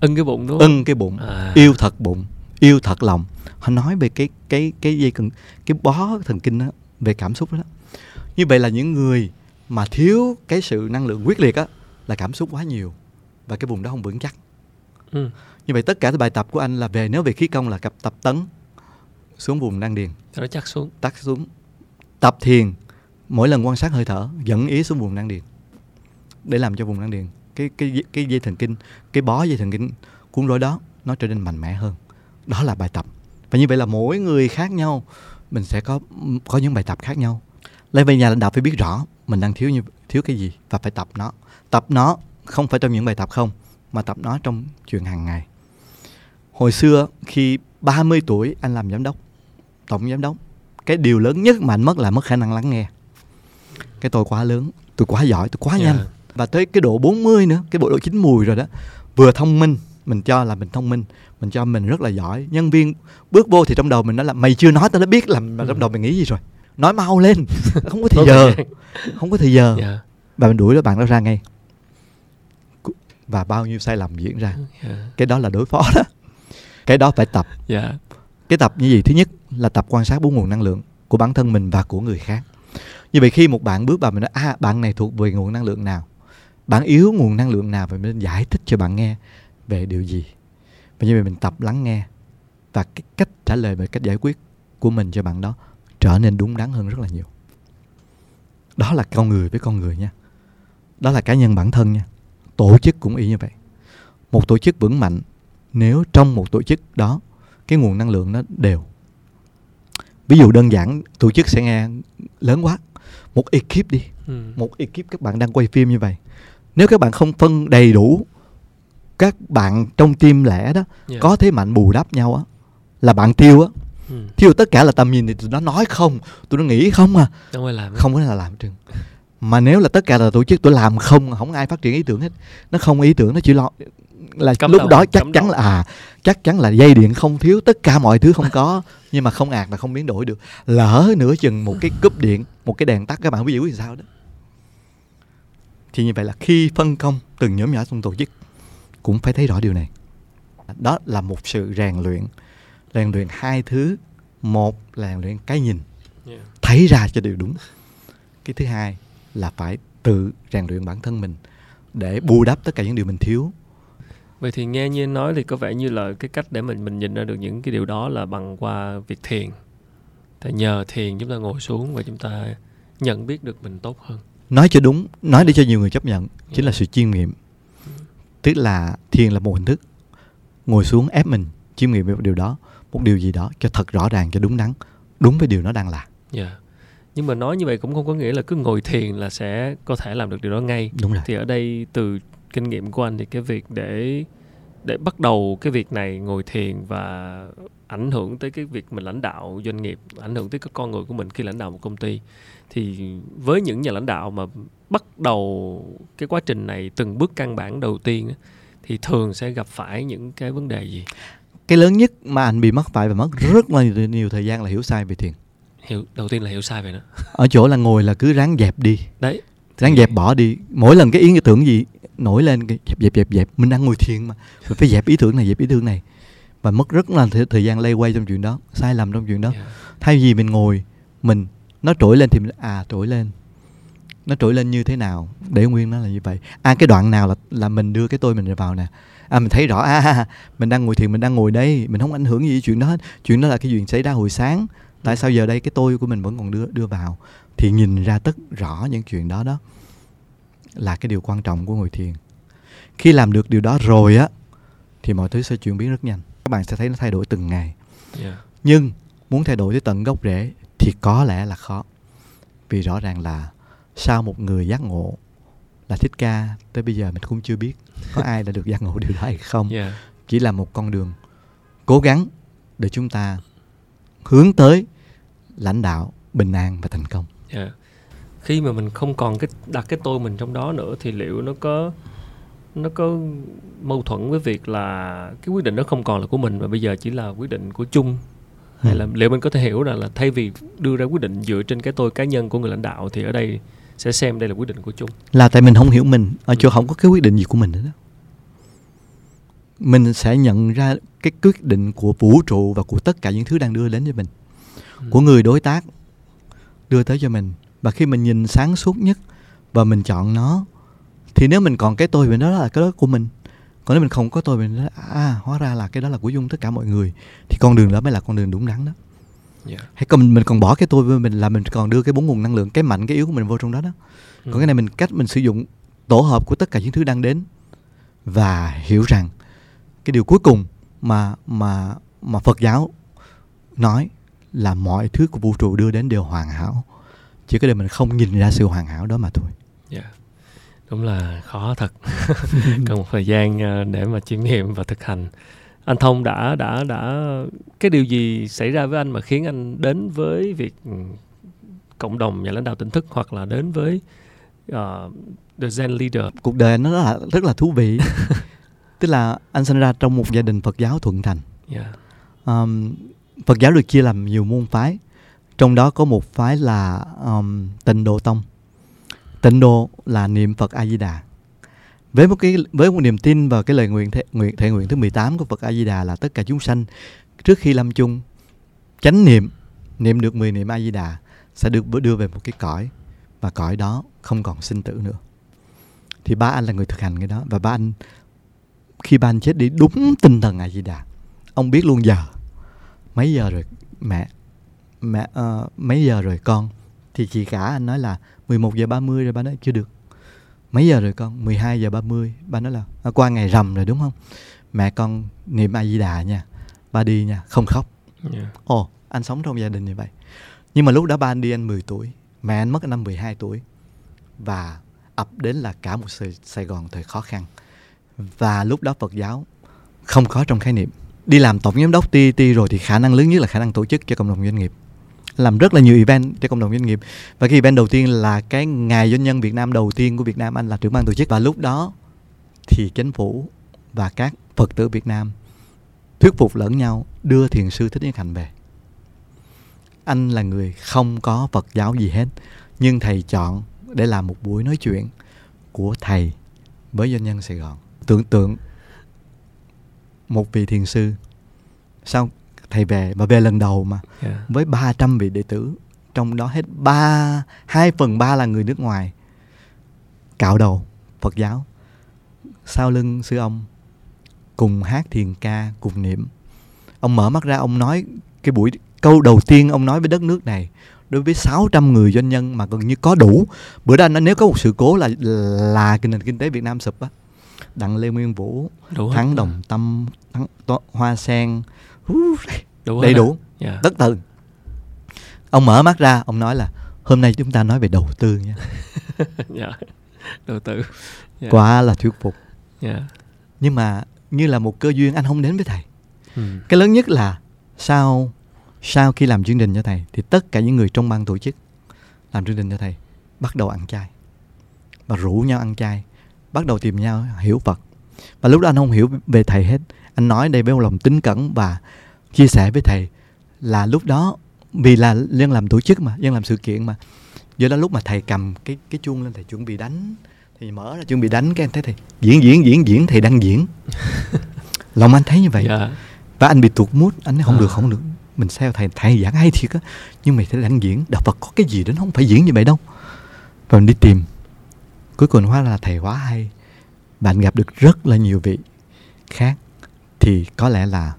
Ưng cái bụng đúng không? Ưng cái bụng. Yêu thật bụng, yêu thật lòng. Họ nói về cái dây cần, cái bó thần kinh đó, về cảm xúc đó. Như vậy là những người mà thiếu cái sự năng lượng quyết liệt á là cảm xúc quá nhiều và cái vùng đó không vững chắc. Như vậy tất cả bài tập của anh là về, nếu về khí công là tập tấn xuống vùng đan điền. Nó chắc xuống. Tắt xuống. Tập thiền, mỗi lần quan sát hơi thở, dẫn ý xuống vùng đan điền. Để làm cho vùng đan điền, cái dây thần kinh, cái bó dây thần kinh cuốn rối đó nó trở nên mạnh mẽ hơn. Đó là bài tập. Và như vậy là mỗi người khác nhau, mình sẽ có những bài tập khác nhau. Lấy về nhà lãnh đạo phải biết rõ mình đang thiếu cái gì và phải tập nó. Tập nó không phải trong những bài tập không, mà tập nó trong chuyện hàng ngày. Hồi xưa khi 30 tuổi anh làm giám đốc, tổng giám đốc, cái điều lớn nhất mà anh mất là mất khả năng lắng nghe. Cái tôi quá lớn, tôi quá giỏi, tôi quá nhanh. Và tới cái độ 40 nữa, cái bộ độ chín mùi rồi đó. Vừa thông minh, mình cho là mình thông minh, mình cho mình rất là giỏi. Nhân viên bước vô thì trong đầu mình nói là mày chưa nói tao đã biết là trong đầu mình nghĩ gì rồi. Nói mau lên, không có thời giờ. Và mình đuổi đó bạn đó ra ngay. Và bao nhiêu sai lầm diễn ra. Cái đó là đối phó đó. Cái đó phải tập. Cái tập như gì? Thứ nhất là tập quan sát 4 nguồn năng lượng của bản thân mình và của người khác. Như vậy khi một bạn bước vào mình nói bạn này thuộc về nguồn năng lượng nào, bạn yếu nguồn năng lượng nào, và mình giải thích cho bạn nghe về điều gì. Và như vậy mình tập lắng nghe, và cái cách trả lời và cách giải quyết của mình cho bạn đó trở nên đúng đắn hơn rất là nhiều. Đó là con người với con người nha. Đó là cá nhân bản thân nha. tổ chức cũng y như vậy. Một tổ chức vững mạnh nếu trong một tổ chức đó cái nguồn năng lượng nó đều. Ví dụ đơn giản, tổ chức sẽ nghe lớn quá. Một ekip đi, một ekip các bạn đang quay phim như vậy. Nếu các bạn không phân đầy đủ các bạn trong team lẻ đó, có thế mạnh bù đắp nhau á, là bạn tiêu á. Thiêu tất cả là tầm nhìn thì tụi nó nói không, tụi nó nghĩ không à. Không có là làm trường. Mà nếu là tất cả là tổ chức tụi làm không ai phát triển ý tưởng hết. Nó không ý tưởng, nó chỉ lo là cấm lúc đồng, đó chắc chắn đồng. Là chắc chắn là dây điện không thiếu, tất cả mọi thứ không có, nhưng mà không ạt là không biến đổi được. Lỡ nửa chừng một cái cúp điện, một cái đèn tắt, các bạn biết hiểu thì sao đó. Thì như vậy là khi phân công từng nhóm nhỏ trong tổ chức cũng phải thấy rõ điều này. Đó là một sự rèn luyện. Rèn luyện hai thứ. Một là rèn luyện cái nhìn, thấy ra cho điều đúng. Cái thứ hai là phải tự rèn luyện bản thân mình để bù đắp tất cả những điều mình thiếu. Vậy thì nghe như nói thì có vẻ như là cái cách để mình nhìn ra được những cái điều đó là bằng qua việc thiền. Tại nhờ thiền chúng ta ngồi xuống và chúng ta nhận biết được mình tốt hơn. Nói cho đúng, nói để cho nhiều người chấp nhận chính là sự chiêm nghiệm. Tức là thiền là một hình thức ngồi xuống ép mình chiêm nghiệm về một điều đó, một điều gì đó cho thật rõ ràng, cho đúng đắn, đúng với điều nó đang là. Nhưng mà nói như vậy cũng không có nghĩa là cứ ngồi thiền là sẽ có thể làm được điều đó ngay. Đúng rồi. Thì ở đây từ kinh nghiệm của anh thì cái việc để bắt đầu cái việc này ngồi thiền và ảnh hưởng tới cái việc mình lãnh đạo doanh nghiệp, ảnh hưởng tới cái con người của mình khi lãnh đạo một công ty, thì với những nhà lãnh đạo mà bắt đầu cái quá trình này từng bước căn bản đầu tiên thì thường sẽ gặp phải những cái vấn đề gì? Cái lớn nhất mà anh bị mắc phải và mất rất là nhiều thời gian là hiểu sai về thiền. Đầu tiên là hiểu sai về nó. Ở chỗ là ngồi là cứ ráng dẹp đi. Đấy. Ráng dẹp bỏ đi. Mỗi lần cái ý tưởng gì nổi lên dẹp. Mình đang ngồi thiền mà. Mình phải dẹp ý tưởng này, dẹp ý tưởng này. Và mất rất là thời gian lay quay trong chuyện đó. Sai lầm trong chuyện đó. Thay vì mình ngồi, mình nó trỗi lên thì mình trỗi lên. Nó trỗi lên như thế nào? Để nguyên nó là như vậy. Cái đoạn nào là mình đưa cái tôi mình vào nè. Mình thấy rõ mình đang ngồi thiền, mình đang ngồi đây, mình không ảnh hưởng gì chuyện đó hết. Chuyện đó là cái chuyện xảy ra hồi sáng. Tại sao giờ đây cái tôi của mình vẫn còn đưa vào? Thì nhìn ra tất rõ những chuyện đó đó là cái điều quan trọng của ngồi thiền. Khi làm được điều đó rồi á thì mọi thứ sẽ chuyển biến rất nhanh. Các bạn sẽ thấy nó thay đổi từng ngày. Nhưng muốn thay đổi tới tận gốc rễ thì có lẽ là khó. Vì rõ ràng là sau một người giác ngộ là Thích Ca tới bây giờ mình cũng chưa biết có ai đã được giác ngộ điều đó hay không. Chỉ là một con đường cố gắng để chúng ta hướng tới lãnh đạo bình an và thành công. Khi mà mình không còn đặt cái tôi mình trong đó nữa thì liệu nó có mâu thuẫn với việc là cái quyết định đó không còn là của mình mà bây giờ chỉ là quyết định của chung? Hay là liệu mình có thể hiểu là thay vì đưa ra quyết định dựa trên cái tôi cá nhân của người lãnh đạo thì ở đây sẽ xem đây là quyết định của chung? Là tại mình không hiểu mình, ở chỗ không có cái quyết định gì của mình nữa đó. Mình sẽ nhận ra cái quyết định của vũ trụ và của tất cả những thứ đang đưa đến cho mình, của người đối tác đưa tới cho mình. Và khi mình nhìn sáng suốt nhất và mình chọn nó, thì nếu mình còn cái tôi mình, đó là cái đó của mình. Còn nếu mình không có tôi mình, đó, hóa ra là cái đó là của dung tất cả mọi người. Thì con đường đó mới là con đường đúng đắn đó. Hay còn mình còn bỏ cái tôi với mình là mình còn đưa cái bốn nguồn năng lượng, cái mạnh cái yếu của mình vô trong đó đó. Còn cái này mình cách mình sử dụng tổ hợp của tất cả những thứ đang đến. Và hiểu rằng cái điều cuối cùng mà Phật giáo nói là mọi thứ của vũ trụ đưa đến đều hoàn hảo, chỉ có điều mình không nhìn ra sự hoàn hảo đó mà thôi. Đúng là khó thật. Cần một thời gian để mà chiêm nghiệm và thực hành. Anh Thông đã cái điều gì xảy ra với anh mà khiến anh đến với việc cộng đồng nhà lãnh đạo tỉnh thức hoặc là đến với The Zen Leader? Cuộc đời nó rất là thú vị. Tức là anh sinh ra trong một gia đình Phật giáo thuận thành. Phật giáo được chia làm nhiều môn phái. Trong đó có một phái là Tịnh Độ Tông. Tịnh Độ là niệm Phật A-di-đà. Với một niềm tin vào cái lời thệ nguyện thứ 18 của Phật A-di-đà là tất cả chúng sanh trước khi lâm chung chánh niệm được 10 niệm A-di-đà sẽ được đưa về một cái cõi, và cõi đó không còn sinh tử nữa. Thì ba anh là người thực hành cái đó, và ba anh khi ba anh chết đi đúng tinh thần A-di-đà. Ông biết luôn giờ. Mấy giờ rồi mẹ mấy giờ rồi con? Thì chị cả anh nói là 11:30 rồi. Ba nói chưa được, mấy giờ rồi con? 12:30. Ba nói là qua ngày rằm rồi đúng không? Mẹ con niệm A Di Đà nha, ba đi nha, không khóc. Ồ, anh sống trong gia đình như vậy. Nhưng mà lúc đó ba anh đi, anh 10 tuổi, mẹ anh mất năm 12 tuổi. Và ập đến là cả một Sài Gòn thời khó khăn. Và lúc đó Phật giáo không có trong khái niệm. Đi làm tổng giám đốc TTT rồi thì khả năng lớn nhất là khả năng tổ chức cho cộng đồng doanh nghiệp. Làm rất là nhiều event cho cộng đồng doanh nghiệp. Và cái event đầu tiên là cái ngày doanh nhân Việt Nam đầu tiên của Việt Nam, anh là trưởng ban tổ chức. Và lúc đó thì chính phủ và các Phật tử Việt Nam thuyết phục lẫn nhau đưa thiền sư Thích Nhất Hạnh về. Anh là người không có Phật giáo gì hết, nhưng thầy chọn để làm một buổi nói chuyện của thầy với doanh nhân Sài Gòn. Tưởng tượng một vị thiền sư, sau thầy về, mà về lần đầu mà với 300 vị đệ tử, trong đó hết 2/3 là người nước ngoài, cạo đầu Phật giáo, sau lưng sư ông cùng hát thiền ca, cùng niệm. Ông mở mắt ra, ông nói cái buổi câu đầu tiên ông nói với đất nước này, đối với 600 người doanh nhân mà gần như có đủ. Bữa đó anh nói nếu có một sự cố là nền kinh tế Việt Nam sụp á, Đặng Lê Nguyên Vũ, Thắng Đồng Tâm, Thắng Hoa Sen, đầy đủ tất tần. Ông mở mắt ra, ông nói là hôm nay chúng ta nói về đầu tư nha. Đầu tư quá là thuyết phục. Nhưng mà như là một cơ duyên, anh không đến với thầy. Cái lớn nhất là sau khi làm chương trình cho thầy thì tất cả những người trong ban tổ chức làm chương trình cho thầy bắt đầu ăn chay và rủ nhau ăn chay, bắt đầu tìm nhau hiểu Phật. Và lúc đó anh không hiểu về thầy hết, anh nói đây với lòng kính cẩn và chia sẻ với thầy là lúc đó vì là dân làm tổ chức mà, dân làm sự kiện mà, do đó lúc mà thầy cầm cái chuông lên, thầy chuẩn bị đánh, thì mở ra chuẩn bị đánh, cái anh thấy thầy diễn, thầy đang diễn. Lòng anh thấy như vậy. Và anh bị tụt mood, anh nói không được, mình sao thầy giảng hay thiệt á, nhưng mà thầy đang diễn, đạo Phật có cái gì đó nó không phải diễn như vậy đâu. Và mình đi tìm, cuối cùng hóa là thầy quá hay. Bạn gặp được rất là nhiều vị khác. Thì có lẽ là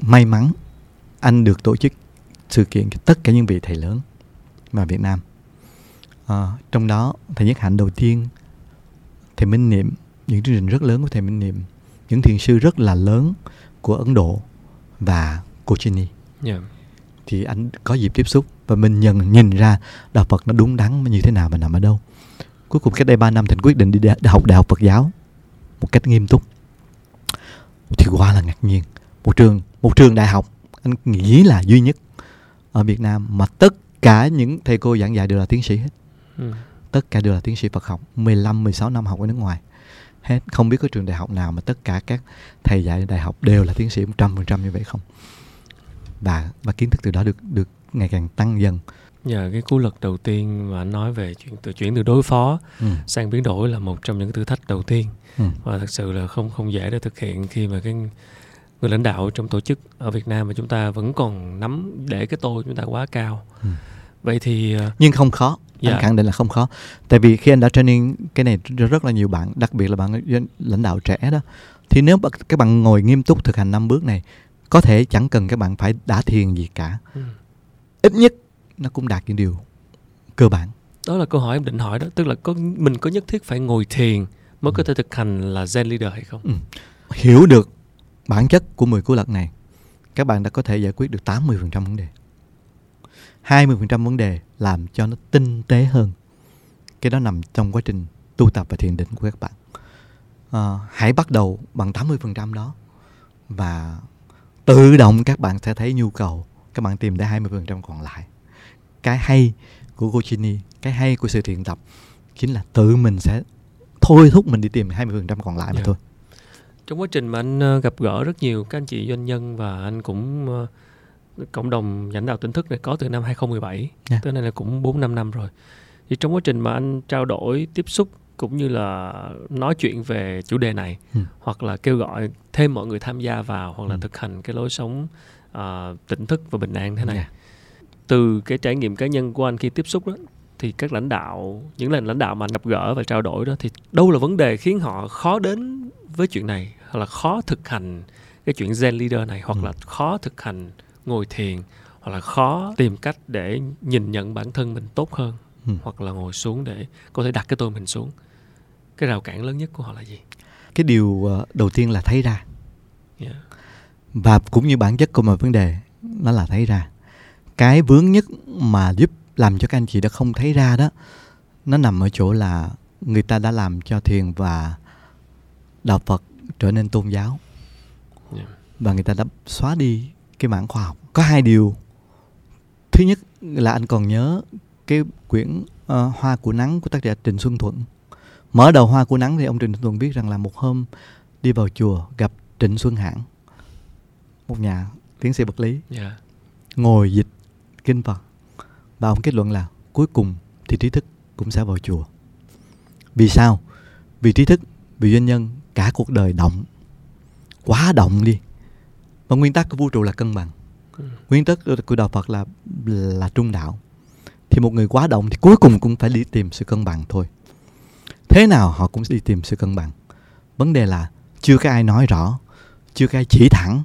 may mắn anh được tổ chức sự kiện cho tất cả những vị thầy lớn mà Việt Nam. Trong đó thầy Nhất Hạnh đầu tiên, thầy Minh Niệm, những chương trình rất lớn của thầy Minh Niệm, những thiền sư rất là lớn của Ấn Độ và của Genie. Thì anh có dịp tiếp xúc và mình nhìn ra đạo Phật nó đúng đắn như thế nào và nằm ở đâu. Cuối cùng cách đây 3 năm thành quyết định đi học Đại học Phật giáo một cách nghiêm túc. Thì quá là ngạc nhiên, một trường đại học anh nghĩ là duy nhất ở Việt Nam mà tất cả những thầy cô giảng dạy đều là tiến sĩ hết. Tất cả đều là tiến sĩ Phật học, 15-16 năm học ở nước ngoài hết. Không biết có trường đại học nào mà tất cả các thầy dạy đại học đều là tiến sĩ 100% như vậy không. Và kiến thức từ đó được ngày càng tăng dần. Nhờ cái cú lật đầu tiên mà anh nói về chuyển từ đối phó sang biến đổi là một trong những thử thách đầu tiên. Và thật sự là không dễ để thực hiện khi mà cái người lãnh đạo trong tổ chức ở Việt Nam mà chúng ta vẫn còn nắm để cái tôi chúng ta quá cao. Vậy thì nhưng không khó. Anh khẳng định là không khó. Tại vì khi anh đã training cái này rất là nhiều bạn, đặc biệt là bạn lãnh đạo trẻ đó, thì nếu các bạn ngồi nghiêm túc thực hành 5 bước này, có thể chẳng cần các bạn phải đã thiền gì cả. Ít nhất nó cũng đạt những điều cơ bản. Đó là câu hỏi em định hỏi đó. Tức là mình có nhất thiết phải ngồi thiền mới có thể thực hành là Zen Leader hay không? Hiểu được bản chất của 10 cú lật này, các bạn đã có thể giải quyết được 80% vấn đề. 20% vấn đề làm cho nó tinh tế hơn. Cái đó nằm trong quá trình tu tập và thiền định của các bạn. Hãy bắt đầu bằng 80% đó. Và tự động các bạn sẽ thấy nhu cầu. Các bạn tìm tới 20% còn lại. Cái hay của Genie, cái hay của sự thiền tập chính là tự mình sẽ thôi thúc mình đi tìm 20% còn lại mà thôi. Trong quá trình mà anh gặp gỡ rất nhiều các anh chị doanh nhân và anh cũng cộng đồng lãnh đạo tỉnh thức này có từ năm 2017 tới nay là cũng 4-5 năm rồi. Thì trong quá trình mà anh trao đổi, tiếp xúc cũng như là nói chuyện về chủ đề này hoặc là kêu gọi thêm mọi người tham gia vào hoặc là thực hành cái lối sống tỉnh thức và bình an thế này. Từ cái trải nghiệm cá nhân của anh khi tiếp xúc đó, thì các lãnh đạo, những lãnh đạo mà anh gặp gỡ và trao đổi đó, thì đâu là vấn đề khiến họ khó đến với chuyện này, hoặc là khó thực hành cái chuyện Zen Leader này, hoặc là khó thực hành ngồi thiền, hoặc là khó tìm cách để nhìn nhận bản thân mình tốt hơn. hoặc là ngồi xuống để có thể đặt cái tôi mình xuống. Cái rào cản lớn nhất của họ là gì? Cái điều đầu tiên là thấy ra. Và cũng như bản chất của một vấn đề, nó là thấy ra. Cái vướng nhất mà giúp làm cho các anh chị đã không thấy ra đó, nó nằm ở chỗ là người ta đã làm cho thiền và đạo Phật trở nên tôn giáo. Và người ta đã xóa đi cái mảng khoa học. Có hai điều. Thứ nhất là anh còn nhớ cái quyển Hoa của Nắng của tác giả Trịnh Xuân Thuận. Mở đầu Hoa của Nắng thì ông Trịnh Xuân Thuận viết rằng là một hôm đi vào chùa gặp Trịnh Xuân Hãn, một nhà tiến sĩ vật lý, ngồi dịch kinh Phật. Và ông kết luận là cuối cùng thì trí thức cũng sẽ vào chùa. Vì sao? Vì trí thức, vì doanh nhân cả cuộc đời động, quá động đi. Và nguyên tắc của vũ trụ là cân bằng. Nguyên tắc của đạo Phật là trung đạo. Thì một người quá động thì cuối cùng cũng phải đi tìm sự cân bằng thôi. Thế nào họ cũng sẽ đi tìm sự cân bằng. Vấn đề là chưa có ai nói rõ, chưa có ai chỉ thẳng,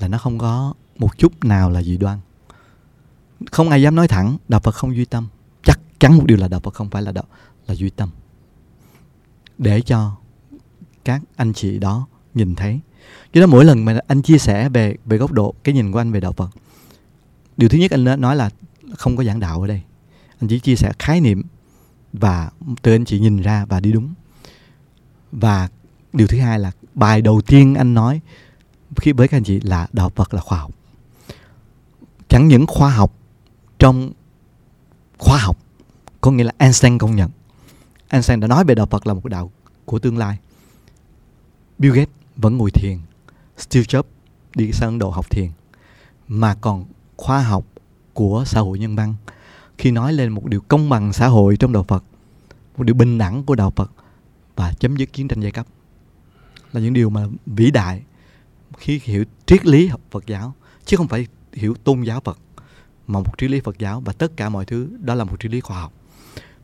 là nó không có một chút nào là dị đoan. Không ai dám nói thẳng đạo Phật không duy tâm. Chắc chắn một điều là đạo Phật không phải là duy tâm. Để cho các anh chị đó nhìn thấy. Cho nên mỗi lần mà anh chia sẻ về góc độ cái nhìn của anh về đạo Phật, điều thứ nhất anh nói là không có giảng đạo ở đây. Anh chỉ chia sẻ khái niệm và từ anh chị nhìn ra và đi đúng. Và điều thứ hai là bài đầu tiên anh nói khi với các anh chị là đạo Phật là khoa học. Chẳng những khoa học trong khoa học, có nghĩa là Einstein công nhận. Einstein đã nói về đạo Phật là một đạo của tương lai. Bill Gates vẫn ngồi thiền, Steve Jobs đi sang Ấn Độ học thiền. Mà còn khoa học của xã hội nhân văn khi nói lên một điều công bằng xã hội trong đạo Phật, một điều bình đẳng của đạo Phật và chấm dứt chiến tranh giai cấp, là những điều mà vĩ đại khi hiểu triết lý học Phật giáo, chứ không phải hiểu tôn giáo Phật, mà một triết lý Phật giáo. Và tất cả mọi thứ đó là một triết lý khoa học.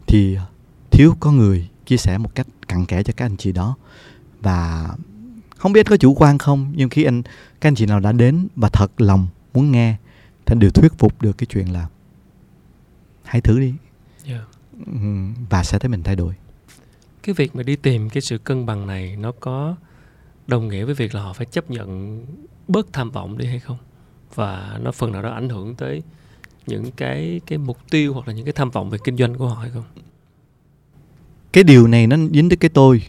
Thì thiếu có người chia sẻ một cách cặn kẽ cho các anh chị đó. Và không biết có chủ quan không, nhưng khi các anh chị nào đã đến và thật lòng muốn nghe, thì anh đều thuyết phục được cái chuyện là hãy thử đi. Và sẽ thấy mình thay đổi. Cái việc mà đi tìm cái sự cân bằng này, nó có đồng nghĩa với việc là họ phải chấp nhận bớt tham vọng đi hay không? Và nó phần nào đó ảnh hưởng tới những cái mục tiêu hoặc là những cái tham vọng về kinh doanh của họ hay không? Cái điều này nó dính tới cái tôi.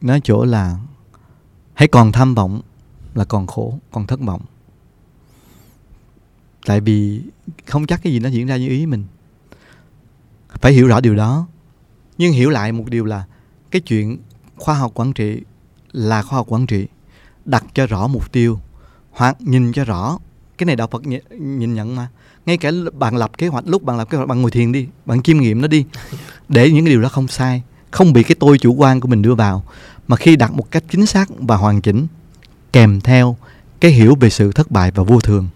Nó chỗ là hãy còn tham vọng là còn khổ, còn thất vọng. Tại vì không chắc cái gì nó diễn ra như ý mình. Phải hiểu rõ điều đó. Nhưng hiểu lại một điều là cái chuyện khoa học quản trị là khoa học quản trị. Đặt cho rõ mục tiêu, hoặc nhìn cho rõ. Cái này đạo Phật nhìn nhận mà. Ngay cả bạn lập kế hoạch, lúc bạn lập kế hoạch bạn ngồi thiền đi, bạn chiêm nghiệm nó đi, để những cái điều đó không sai, không bị cái tôi chủ quan của mình đưa vào. Mà khi đặt một cách chính xác và hoàn chỉnh, kèm theo cái hiểu về sự thất bại và vô thường,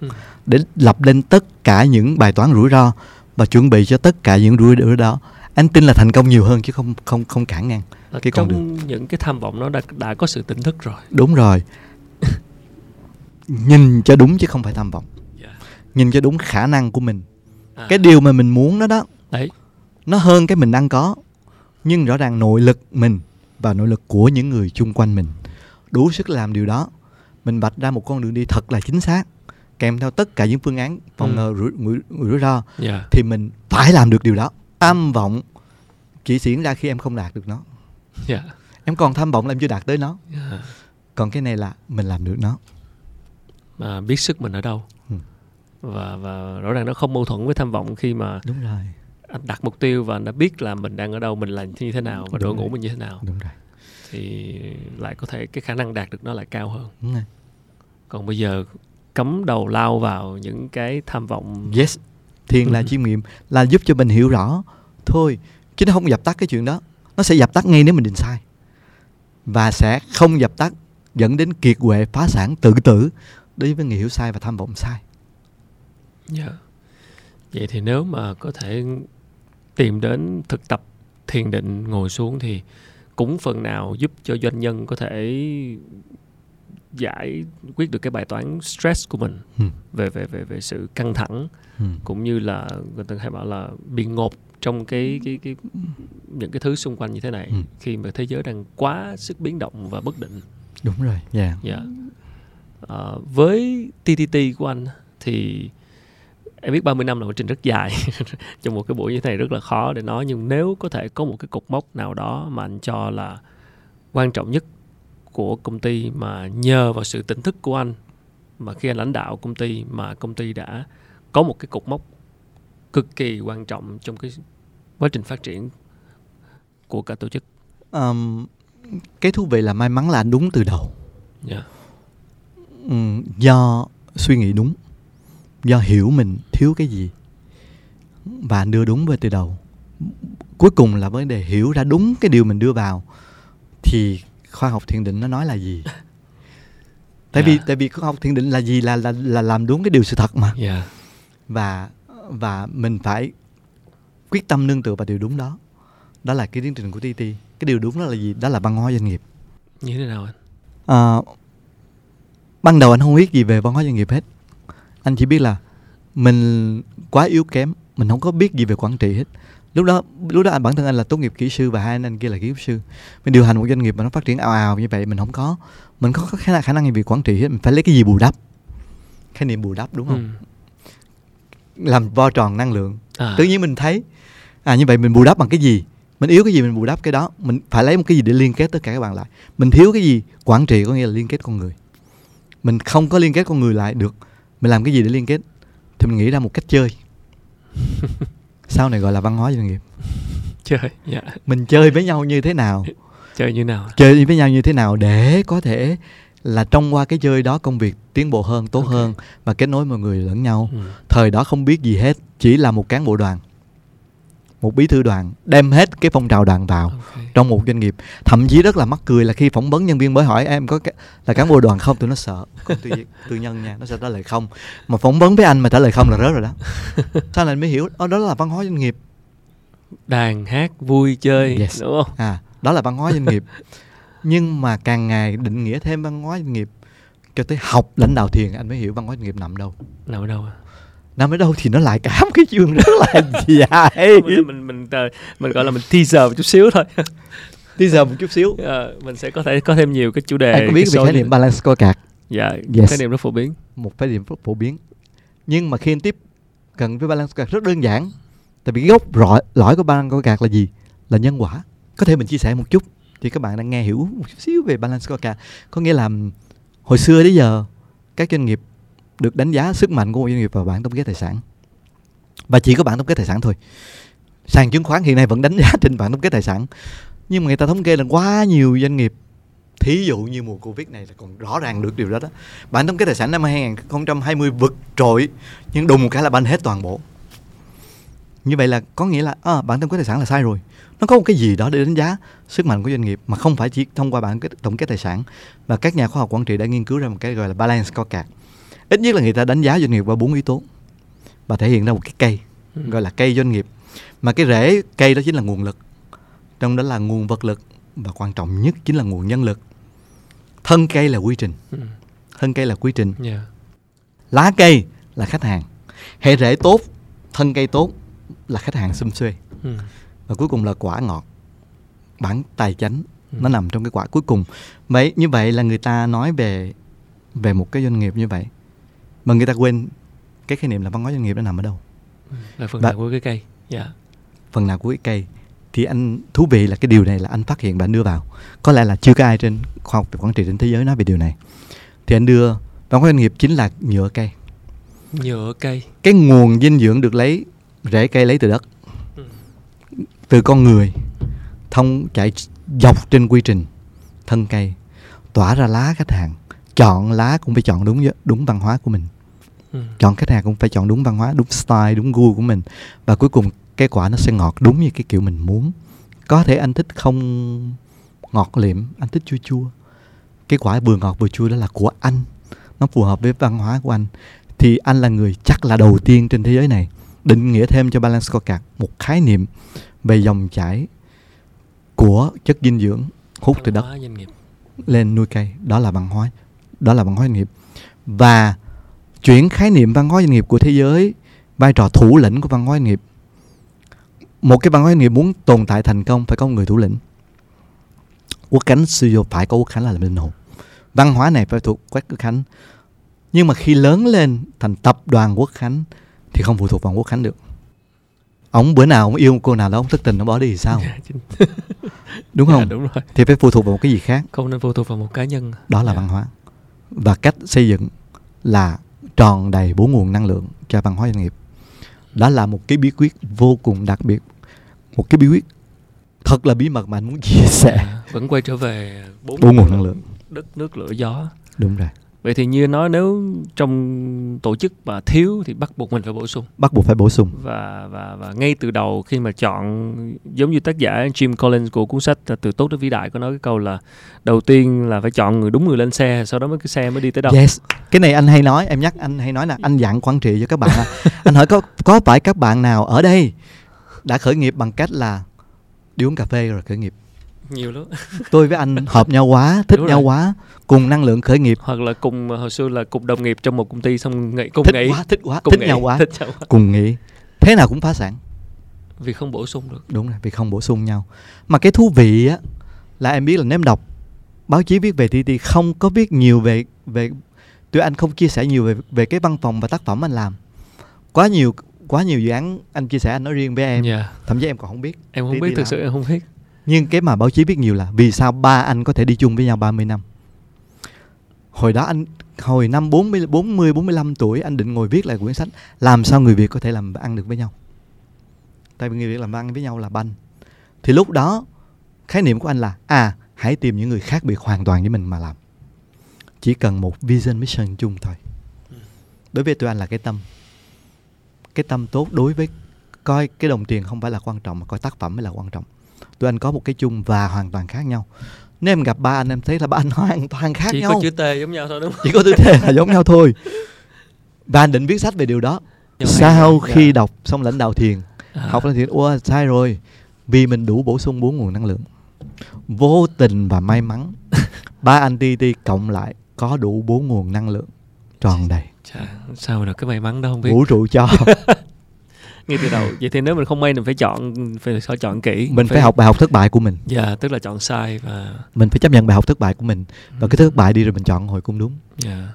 để lập lên tất cả những bài toán rủi ro và chuẩn bị cho tất cả những rủi ro đó, anh tin là thành công nhiều hơn, chứ không cản ngang cái con đường. Trong những cái tham vọng nó đã có sự tỉnh thức rồi. Đúng rồi. Nhìn cho đúng chứ không phải tham vọng. Nhìn cho đúng khả năng của mình. Cái điều mà mình muốn đó đấy, nó hơn cái mình đang có. Nhưng rõ ràng nội lực mình và nội lực của những người chung quanh mình đủ sức làm điều đó. Mình vạch ra một con đường đi thật là chính xác, kèm theo tất cả những phương án phòng ngừa rủi ro, thì mình phải làm được điều đó. Tham vọng chỉ diễn ra khi em không đạt được nó. Em còn tham vọng là em chưa đạt tới nó. Còn cái này là mình làm được nó. Mà biết sức mình ở đâu. Và rõ ràng nó không mâu thuẫn với tham vọng khi mà anh đặt mục tiêu và anh đã biết là mình đang ở đâu, mình làm như thế nào và đội ngũ mình như thế nào. Thì lại có thể cái khả năng đạt được nó lại cao hơn. Còn bây giờ cắm đầu lao vào những cái tham vọng. Thiền là chiêm nghiệm, là giúp cho mình hiểu rõ thôi, chứ nó không dập tắt cái chuyện đó. Nó sẽ dập tắt ngay nếu mình định sai, và sẽ không dập tắt dẫn đến kiệt quệ, phá sản, tự tử đối với người hiểu sai và tham vọng sai. Vậy thì nếu mà có thể tìm đến thực tập thiền định, ngồi xuống, thì cũng phần nào giúp cho doanh nhân có thể giải quyết được cái bài toán stress của mình, về sự căng thẳng, cũng như là người ta hay bảo là bị ngộp trong cái những cái thứ xung quanh như thế này, khi mà thế giới đang quá sức biến động và bất định. Đúng rồi. Yeah. Yeah. Với TTT của anh thì em biết 30 năm là một trình rất dài trong một cái buổi như thế này rất là khó để nói, nhưng nếu có thể có một cái cột mốc nào đó mà anh cho là quan trọng nhất của công ty, mà nhờ vào sự tỉnh thức của anh mà khi anh lãnh đạo công ty mà công ty đã có một cái cột mốc cực kỳ quan trọng trong cái quá trình phát triển của cả tổ chức. Cái thú vị là may mắn là đúng từ đầu. Yeah. Do suy nghĩ đúng, do hiểu mình thiếu cái gì và đưa đúng về từ đầu. Cuối cùng là vấn đề hiểu ra đúng cái điều mình đưa vào thì khoa học thiền định nó nói là gì. Tại vì khoa học thiền định là gì, là làm đúng cái điều sự thật mà. Yeah. Và mình phải quyết tâm nương tựa vào điều đúng đó. Đó là cái tiến trình của TT. Cái điều đúng đó là gì? Đó là văn hóa doanh nghiệp. Như thế nào anh? Ban đầu anh không biết gì về văn hóa doanh nghiệp hết. Anh chỉ biết là mình quá yếu kém, mình không có biết gì về quản trị hết. Lúc đó anh, bản thân anh là tốt nghiệp kỹ sư và hai anh kia là kỹ sư. Mình điều hành một doanh nghiệp mà nó phát triển ào ào như vậy, mình không có khả năng về quản trị hết. Mình phải lấy cái gì bù đắp? Khái niệm bù đắp đúng không? Làm vo tròn năng lượng. Tự nhiên mình thấy như vậy mình bù đắp bằng cái gì? Mình yếu cái gì mình bù đắp cái đó. Mình phải lấy một cái gì để liên kết tất cả các bạn lại. Mình thiếu cái gì? Quản trị có nghĩa là liên kết con người. Mình không có liên kết con người lại được. Mình làm cái gì để liên kết? Thì mình nghĩ ra một cách chơi. Sau này gọi là văn hóa doanh nghiệp. Chơi. Yeah. Mình chơi với nhau như thế nào? Chơi như nào? Chơi với nhau như thế nào để có thể là trong qua cái chơi đó công việc tiến bộ hơn, tốt hơn và kết nối mọi người lẫn nhau. Thời đó không biết gì hết, chỉ là một cán bộ đoàn, một bí thư đoàn đem hết cái phong trào đoàn vào trong một doanh nghiệp. Thậm chí rất là mắc cười là khi phỏng vấn nhân viên mới hỏi em có là cán bộ đoàn không, tụi nó sợ. Còn tư nhân nha, nó sẽ trả lời không. Mà phỏng vấn với anh mà trả lời không là rớt rồi đó. Sau này mới hiểu đó là văn hóa doanh nghiệp. Đàn hát vui chơi, yes. Đúng không? Đó là văn hóa doanh nghiệp. Nhưng mà càng ngày định nghĩa thêm văn hóa doanh nghiệp cho tới học lãnh đạo thiền, anh mới hiểu văn hóa doanh nghiệp nằm đâu. Nằm ở đâu à? Nằm ở đâu thì nó lại cả một cái chương rất là dài. Mình gọi là mình teaser một chút xíu thôi. Teaser một chút xíu. Mình sẽ có thể có thêm nhiều cái chủ đề. Anh có biết về khái niệm Balance Scorecard? Dạ, yes. Khái niệm rất phổ biến. Một khái niệm rất phổ biến. Nhưng mà khi anh tiếp cận với Balance Scorecard rất đơn giản. Tại vì cái gốc lõi của Balance Scorecard là gì? Là nhân quả. Có thể mình chia sẻ một chút thì các bạn đang nghe hiểu một chút xíu về Balance Scorecard. Có nghĩa là hồi xưa đến giờ các doanh nghiệp được đánh giá sức mạnh của một doanh nghiệp vào bảng tổng kết tài sản, và chỉ có bảng tổng kết tài sản thôi. Sàn chứng khoán hiện nay vẫn đánh giá trên bảng tổng kết tài sản, nhưng mà người ta thống kê là quá nhiều doanh nghiệp. Thí dụ như mùa Covid này là còn rõ ràng được điều đó đó. Bảng tổng kết tài sản năm 2020 vượt trội, nhưng đùng một cái là banh hết toàn bộ. Như vậy là có nghĩa là bảng tổng kết tài sản là sai rồi. Nó có một cái gì đó để đánh giá sức mạnh của doanh nghiệp mà không phải chỉ thông qua bảng tổng kết tài sản. Và các nhà khoa học quản trị đã nghiên cứu ra một cái gọi là Balance Scorecard. Ít nhất là người ta đánh giá doanh nghiệp qua 4 yếu tố và thể hiện ra một cái cây gọi là cây doanh nghiệp. Mà cái rễ cây đó chính là nguồn lực, trong đó là nguồn vật lực và quan trọng nhất chính là nguồn nhân lực. Thân cây là quy trình, yeah. Lá cây là khách hàng. Hệ rễ tốt, thân cây tốt là khách hàng xum xuê. Và cuối cùng là quả ngọt, bản tài chánh, nó nằm trong cái quả cuối cùng. Vậy như vậy là người ta nói về một cái doanh nghiệp như vậy, mà người ta quên cái khái niệm là văn hóa doanh nghiệp nó nằm ở đâu, là phần nào của cái cây. Yeah. Phần nào của cái cây thì anh thú vị là cái điều này là anh phát hiện và anh đưa vào. Có lẽ là chưa có ai trên khoa học về quản trị trên thế giới nói về điều này. Thì anh đưa văn hóa doanh nghiệp chính là nhựa cây. Nhựa cây, cái nguồn dinh dưỡng được lấy rễ cây lấy từ đất, từ con người, thông chạy dọc trên quy trình thân cây, tỏa ra lá khách hàng. Chọn lá cũng phải chọn đúng văn hóa của mình. Chọn khách hàng cũng phải chọn đúng văn hóa, đúng style, đúng gu của mình. Và cuối cùng cái quả nó sẽ ngọt đúng như cái kiểu mình muốn. Có thể anh thích không ngọt liệm, anh thích chua chua. Cái quả vừa ngọt vừa chua đó là của anh. Nó phù hợp với văn hóa của anh. Thì anh là người chắc là đầu tiên trên thế giới này định nghĩa thêm cho Balance Scorecard một khái niệm về dòng chảy của chất dinh dưỡng hút từ đất lên nuôi cây. Đó là văn hóa doanh nghiệp. Và chuyển khái niệm văn hóa doanh nghiệp của thế giới, vai trò thủ lĩnh của văn hóa doanh nghiệp một cái văn hóa doanh nghiệp muốn tồn tại thành công phải có một người thủ lĩnh. Quốc Khánh CEO phải có Quốc Khánh là linh hồn. Văn hóa này phải thuộc Quốc Khánh. Nhưng mà khi lớn lên thành tập đoàn Quốc Khánh thì không phụ thuộc vào Quốc Khánh được. Ông bữa nào ông yêu một cô nào đó, ông thất tình, ông bỏ đi thì sao? Đúng không? Đúng rồi. Thì phải phụ thuộc vào một cái gì khác. Không nên phụ thuộc vào một cá nhân. Đó là văn hóa. Và cách xây dựng là tròn đầy bốn nguồn năng lượng cho văn hóa doanh nghiệp. Đó là một cái bí quyết vô cùng đặc biệt. Một cái bí quyết thật là bí mật mà anh muốn chia sẻ. Vẫn quay trở về bốn nguồn năng lượng. Đất, nước, lửa, gió. Đúng rồi. Vậy thì như nói, nếu trong tổ chức mà thiếu thì bắt buộc mình phải bổ sung. Bắt buộc phải bổ sung. Và ngay từ đầu khi mà chọn, giống như tác giả Jim Collins của cuốn sách Từ Tốt đến Vĩ Đại có nói cái câu là đầu tiên là phải chọn người, đúng người lên xe, sau đó mới cái xe mới đi tới đâu. Yes. Cái này anh hay nói, em nhắc anh hay nói là anh dặn quản trị cho các bạn. Anh hỏi có phải các bạn nào ở đây đã khởi nghiệp bằng cách là đi uống cà phê rồi khởi nghiệp? Nhiều lắm. Tôi với anh hợp nhau quá, thích nhau quá, cùng năng lượng khởi nghiệp. Hoặc là cùng, hồi xưa là cùng đồng nghiệp trong một công ty, xong cùng thích nghỉ. Thích nhau quá. Cùng nghỉ. Thế nào cũng phá sản. Vì không bổ sung được. Đúng rồi, vì không bổ sung nhau. Mà cái thú vị á, là em biết là nếu em đọc báo chí viết về TT, không có viết nhiều về tuy anh không chia sẻ nhiều về cái văn phòng và tác phẩm anh làm. Quá nhiều dự án anh chia sẻ, anh nói riêng với em. Yeah. Thậm chí em còn không biết. Em không biết, thực sự em không biết. Nhưng cái mà báo chí biết nhiều là vì sao ba anh có thể đi chung với nhau 30 năm. Hồi đó anh, hồi năm 40-45 tuổi, anh định ngồi viết lại quyển sách làm sao người Việt có thể làm ăn được với nhau. Tại vì người Việt làm ăn với nhau là banh. Thì lúc đó khái niệm của anh là hãy tìm những người khác biệt hoàn toàn với mình mà làm. Chỉ cần một vision mission chung thôi. Đối với tụi anh là cái tâm. Cái tâm tốt đối với coi cái đồng tiền không phải là quan trọng mà coi tác phẩm mới là quan trọng. Tụi anh có một cái chung và hoàn toàn khác nhau. Nếu em gặp ba anh em thấy là ba anh hoàn toàn khác nhau. Chỉ có chữ T giống nhau thôi, đúng không? Chỉ có chữ T là giống nhau thôi. Và anh định viết sách về điều đó. Sau khi đọc xong lãnh đạo thiền, học lãnh thiền, sai rồi. Vì mình đủ bổ sung bốn nguồn năng lượng. Vô tình và may mắn, ba anh TT cộng lại có đủ bốn nguồn năng lượng tròn đầy. Sao được cái may mắn đó không biết. Vũ trụ cho. Ngay từ đầu. Vậy thì nếu mình không may, mình phải chọn kỹ. Mình phải học bài học thất bại của mình. Dạ, tức là chọn sai và mình phải chấp nhận bài học thất bại của mình. Và cái thất bại đi rồi mình chọn hồi cũng đúng. Dạ.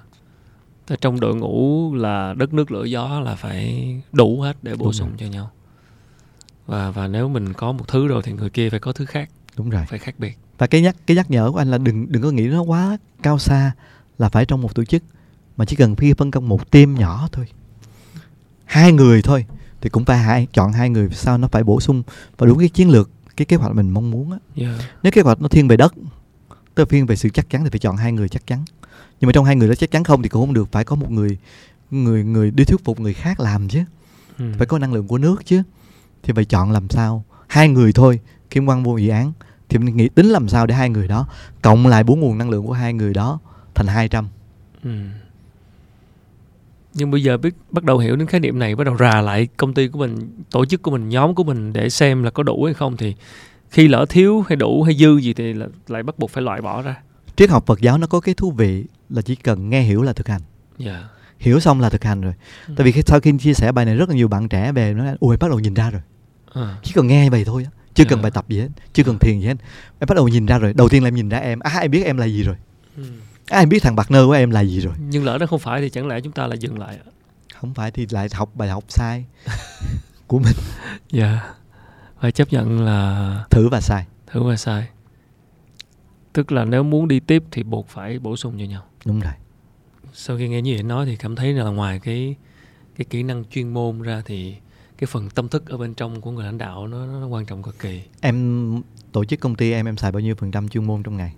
Trong đội ngũ là đất nước lửa gió là phải đủ hết để bổ sung cho nhau. Và nếu mình có một thứ rồi thì người kia phải có thứ khác. Đúng rồi. Phải khác biệt. Và cái nhắc nhở của anh là đừng có nghĩ nó quá cao xa là phải trong một tổ chức, mà chỉ cần khi phân công một team nhỏ thôi. 2 người thôi. Thì cũng phải chọn 2 người sao nó phải bổ sung và đúng cái chiến lược, cái kế hoạch mình mong muốn á. Yeah. Nếu kế hoạch nó thiên về đất, tức là thiên về sự chắc chắn thì phải chọn 2 người chắc chắn. Nhưng mà trong 2 người đó chắc chắn không thì cũng không được, phải có một người đi thuyết phục người khác làm chứ. Phải có năng lượng của nước chứ. Thì phải chọn làm sao 2 người thôi, kim quang vô dự án thì mình nghĩ tính làm sao để 2 người đó cộng lại 4 nguồn năng lượng của 2 người đó thành 200. Nhưng bây giờ bắt đầu hiểu đến khái niệm này, bắt đầu rà lại công ty của mình, tổ chức của mình, nhóm của mình để xem là có đủ hay không. Thì khi lỡ thiếu hay đủ hay dư gì thì lại bắt buộc phải loại bỏ ra. Triết học Phật giáo nó có cái thú vị là chỉ cần nghe hiểu là thực hành. Yeah. Hiểu xong là thực hành rồi. Tại vì sau khi chia sẻ bài này rất là nhiều bạn trẻ về nói ôi bắt đầu nhìn ra rồi. Chỉ cần nghe bài thôi, chưa cần bài tập gì hết, chưa cần thiền gì hết. Em bắt đầu nhìn ra rồi. Đầu tiên là em nhìn ra em, em biết em là gì rồi. Em biết thằng partner của em là gì rồi. Nhưng lỡ nó không phải thì chẳng lẽ chúng ta lại dừng lại? Không phải thì lại học bài học sai của mình. Dạ. Yeah. Phải chấp nhận là thử và sai. Tức là nếu muốn đi tiếp thì buộc phải bổ sung cho nhau. Đúng rồi. Sau khi nghe như vậy nói thì cảm thấy là ngoài cái kỹ năng chuyên môn ra thì cái phần tâm thức ở bên trong của người lãnh đạo nó quan trọng cực kỳ. Em tổ chức công ty em xài bao nhiêu % chuyên môn trong ngày?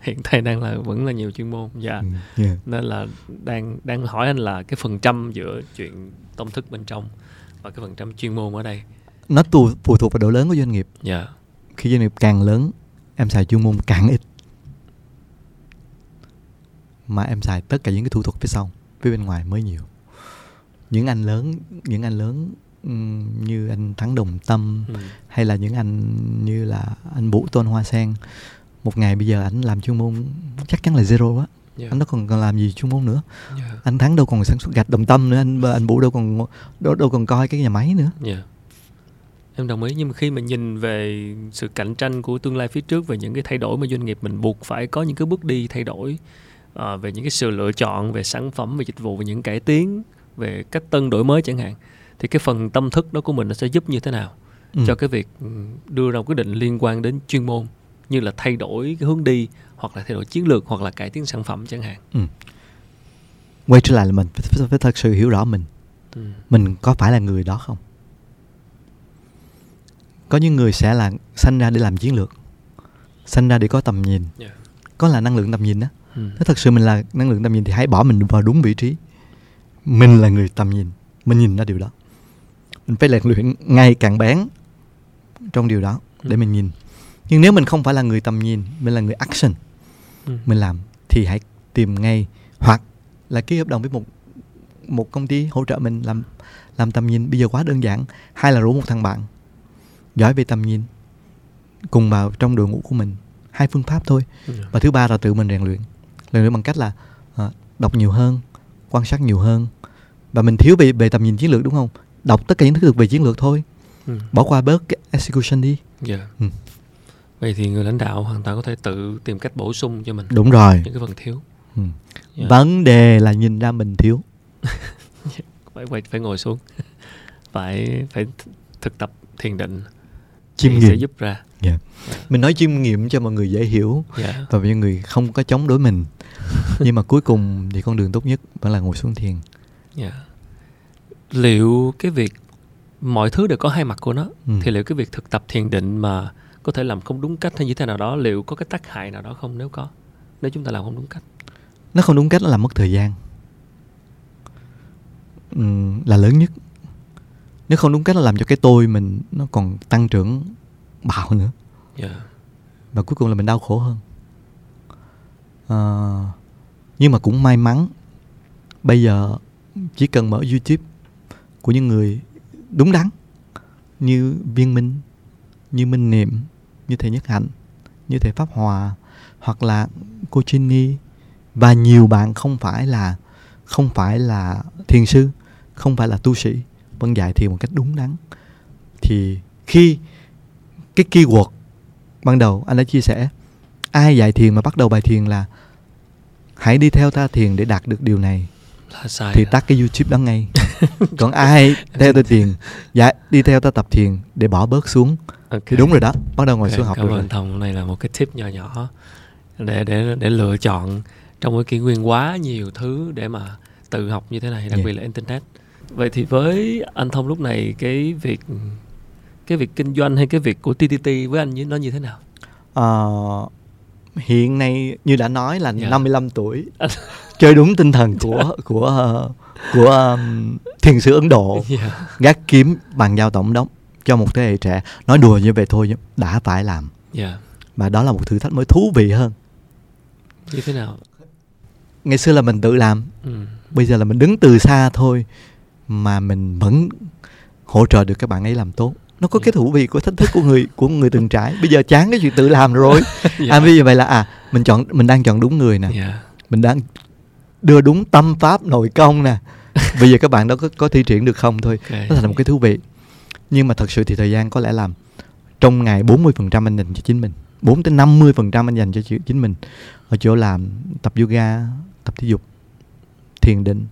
Hiện tại đang là vẫn là nhiều chuyên môn. Dạ. Yeah. Nên là đang hỏi anh là cái % giữa chuyện tâm thức bên trong và cái % chuyên môn ở đây. Nó phụ thuộc vào độ lớn của doanh nghiệp. Dạ. Yeah. Khi doanh nghiệp càng lớn, em xài chuyên môn càng ít. Mà em xài tất cả những cái thủ thuật phía sau, phía bên ngoài mới nhiều. Những anh lớn như anh Thắng Đồng Tâm hay là những anh như là anh Vũ Tôn Hoa Sen, một ngày bây giờ ảnh làm chuyên môn chắc chắn là zero á. Yeah. Anh nó còn làm gì chuyên môn nữa. Yeah. Anh Thắng đâu còn sản xuất gạch Đồng Tâm nữa, anh Vũ đâu còn coi cái nhà máy nữa. Yeah. Em đồng ý, nhưng mà khi mà nhìn về sự cạnh tranh của tương lai phía trước, về những cái thay đổi mà doanh nghiệp mình buộc phải có những cái bước đi thay đổi, về những cái sự lựa chọn về sản phẩm, về dịch vụ, về những cải tiến, về cách tân đổi mới chẳng hạn, thì cái phần tâm thức đó của mình nó sẽ giúp như thế nào cho cái việc đưa ra quyết định liên quan đến chuyên môn, như là thay đổi cái hướng đi, hoặc là thay đổi chiến lược, hoặc là cải tiến sản phẩm chẳng hạn. Quay trở lại là mình phải thật sự hiểu rõ mình. Mình có phải là người đó không? Có những người sẽ là sanh ra để làm chiến lược, sanh ra để có tầm nhìn, có là năng lượng tầm nhìn đó. Nếu thật sự mình là năng lượng tầm nhìn thì hãy bỏ mình vào đúng vị trí. Mình là người tầm nhìn, mình nhìn ra điều đó. Mình phải rèn luyện ngày càng bén trong điều đó để mình nhìn. Nhưng nếu mình không phải là người tầm nhìn, mình là người action, mình làm, thì hãy tìm ngay hoặc là ký hợp đồng với một công ty hỗ trợ mình làm tầm nhìn. Bây giờ quá đơn giản. Hay là rủ một thằng bạn giỏi về tầm nhìn cùng vào trong đội ngũ của mình. Hai phương pháp thôi. Và thứ ba là tự mình rèn luyện. Rèn luyện bằng cách là đọc nhiều hơn, quan sát nhiều hơn. Và mình thiếu về tầm nhìn chiến lược đúng không? Đọc tất cả những thứ được về chiến lược thôi. Bỏ qua bớt cái execution đi. Vậy thì người lãnh đạo hoàn toàn có thể tự tìm cách bổ sung cho mình đúng rồi những cái phần thiếu. Vấn đề là nhìn ra mình thiếu. Phải ngồi xuống, phải thực tập thiền định, chiêm nghiệm sẽ giúp ra. Mình nói chiêm nghiệm cho mọi người dễ hiểu và mọi người không có chống đối mình. Nhưng mà cuối cùng thì con đường tốt nhất vẫn là ngồi xuống thiền. Liệu cái việc mọi thứ đều có hai mặt của nó, thì liệu cái việc thực tập thiền định mà có thể làm không đúng cách hay như thế nào đó, liệu có cái tác hại nào đó không? Nếu có, nếu chúng ta làm không đúng cách, nó không đúng cách, nó làm mất thời gian là lớn nhất. Nếu không đúng cách là làm cho cái tôi mình nó còn tăng trưởng bạo nữa. Và cuối cùng là mình đau khổ hơn. Nhưng mà cũng may mắn, bây giờ chỉ cần mở YouTube của những người đúng đắn như Viên Minh, như Minh Niệm, như thầy Nhất Hạnh, như thầy Pháp Hòa, hoặc là cô Genie và nhiều bạn không phải là thiền sư, không phải là tu sĩ, vẫn dạy thiền một cách đúng đắn. Thì khi cái keyword ban đầu anh đã chia sẻ, ai dạy thiền mà bắt đầu bài thiền là hãy đi theo ta thiền để đạt được điều này là sai thì tắt cái YouTube đó ngay. Còn ai theo tôi thiền, đi theo ta tập thiền để bỏ bớt xuống thì đúng rồi đó, bắt đầu ngồi xuống học. Cảm ơn Thông, này là một cái tip nhỏ nhỏ để lựa chọn trong cái kỷ nguyên quá nhiều thứ để mà tự học như thế này, đặc biệt là internet. Vậy thì với anh Thông lúc này, cái việc kinh doanh hay cái việc của TTT với anh nó như thế nào? Hiện nay như đã nói là 55 tuổi, chơi đúng tinh thần của thiền sư Ấn Độ, gác kiếm bàn giao tổng đốc cho một thế hệ trẻ. Nói đùa như vậy thôi, đã phải làm. Và đó là một thử thách mới thú vị hơn. Như thế nào? Ngày xưa là mình tự làm, bây giờ là mình đứng từ xa thôi mà mình vẫn hỗ trợ được các bạn ấy làm tốt. Nó có cái thú vị của thách thức của người từng trải. Bây giờ chán cái chuyện tự làm rồi. Bây giờ vậy là mình đang chọn đúng người nè, mình đang đưa đúng tâm pháp nội công nè. Bây giờ các bạn đó có thi triển được không thôi. Nó thành một cái thú vị. Nhưng mà thật sự thì thời gian có lẽ làm trong ngày 40% anh dành cho chính mình, 4-50% anh dành cho chính mình ở chỗ làm tập yoga, tập thể dục, thiền định,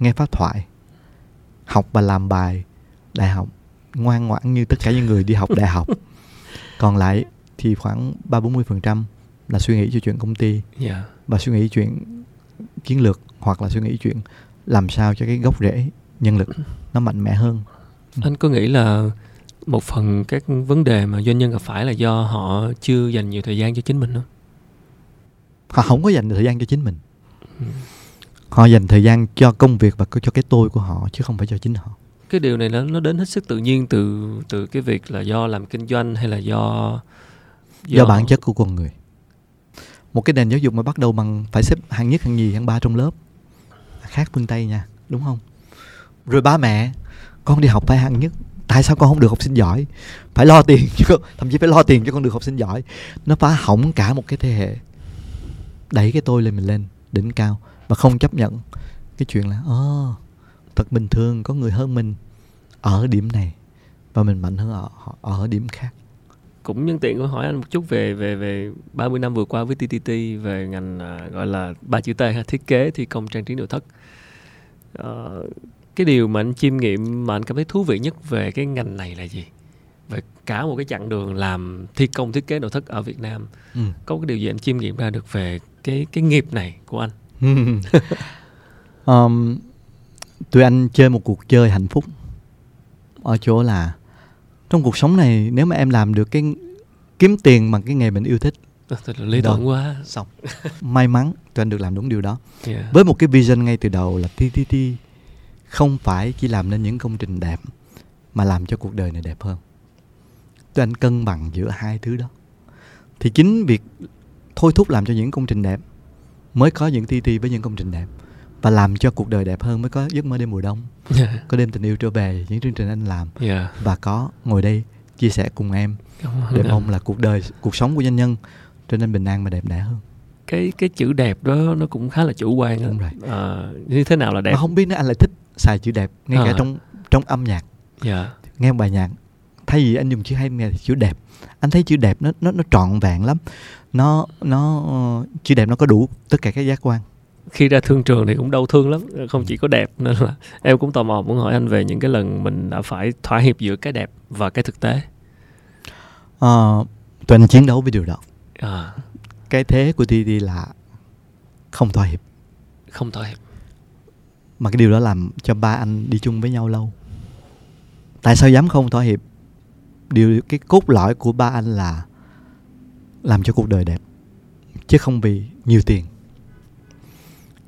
nghe pháp thoại, học và làm bài đại học ngoan ngoãn như tất cả những người đi học đại học. Còn lại thì khoảng 30-40% là suy nghĩ cho chuyện công ty và suy nghĩ chuyện chiến lược, hoặc là suy nghĩ chuyện làm sao cho cái gốc rễ nhân lực nó mạnh mẽ hơn. Anh có nghĩ là một phần các vấn đề mà doanh nhân gặp phải là do họ chưa dành nhiều thời gian cho chính mình không? Họ không có dành thời gian cho chính mình. Họ dành thời gian cho công việc và cho cái tôi của họ chứ không phải cho chính họ. Cái điều này nó đến hết sức tự nhiên từ cái việc là do làm kinh doanh hay là do bản chất của con người. Một cái nền giáo dục mà bắt đầu bằng phải xếp hạng nhất, hạng nhì, hạng ba trong lớp, khác phương Tây nha, đúng không? Rồi ba mẹ, con đi học phải hạng nhất, tại sao con không được học sinh giỏi? Phải lo tiền cho con, thậm chí phải lo tiền cho con được học sinh giỏi. Nó phá hỏng cả một cái thế hệ, đẩy cái tôi lên mình lên đỉnh cao và không chấp nhận cái chuyện là thật bình thường có người hơn mình ở điểm này và mình mạnh hơn ở điểm khác. Cũng nhân tiện có hỏi anh một chút về 30 năm vừa qua với TTT, về ngành gọi là 3 chữ T, thiết kế, thi công, trang trí nội thất. Cái điều mà anh chiêm nghiệm mà anh cảm thấy thú vị nhất về cái ngành này là gì? Về cả một cái chặng đường làm thi công, thiết kế nội thất ở Việt Nam, có cái điều gì anh chiêm nghiệm ra được về cái nghiệp này của anh? Tụi anh chơi một cuộc chơi hạnh phúc ở chỗ là trong cuộc sống này, nếu mà em làm được cái kiếm tiền bằng cái nghề mình yêu thích, thật là lý tưởng quá, xong may mắn tụi anh được làm đúng điều đó. Yeah. Với một cái vision ngay từ đầu là TTT không phải chỉ làm nên những công trình đẹp mà làm cho cuộc đời này đẹp hơn. Tụi anh cân bằng giữa hai thứ đó, thì chính việc thôi thúc làm cho những công trình đẹp mới có những TTT với những công trình đẹp, và làm cho cuộc đời đẹp hơn mới có giấc mơ đêm mùa đông, có đêm tình yêu trở về, những chương trình anh làm, và có ngồi đây chia sẻ cùng em để mong là cuộc sống của doanh nhân trở nên bình an và đẹp đẽ hơn. Cái chữ đẹp đó nó cũng khá là chủ quan. Đúng rồi. Như thế nào là đẹp? Mà không biết nữa, anh lại thích xài chữ đẹp ngay cả trong âm nhạc. Nghe một bài nhạc, thay vì anh dùng chữ hay, nghe chữ đẹp. Anh thấy chữ đẹp nó trọn vẹn lắm. Nó chữ đẹp nó có đủ tất cả các giác quan. Khi ra thương trường thì cũng đau thương lắm, không chỉ có đẹp, nên là em cũng tò mò muốn hỏi anh về những cái lần mình đã phải thỏa hiệp giữa cái đẹp và cái thực tế. Tụi anh chiến đấu với điều đó. Cái thế của TTT là không thỏa hiệp. Không thỏa hiệp. Mà cái điều đó làm cho ba anh đi chung với nhau lâu. Tại sao dám không thỏa hiệp? Cái cốt lõi của ba anh là làm cho cuộc đời đẹp, chứ không vì nhiều tiền.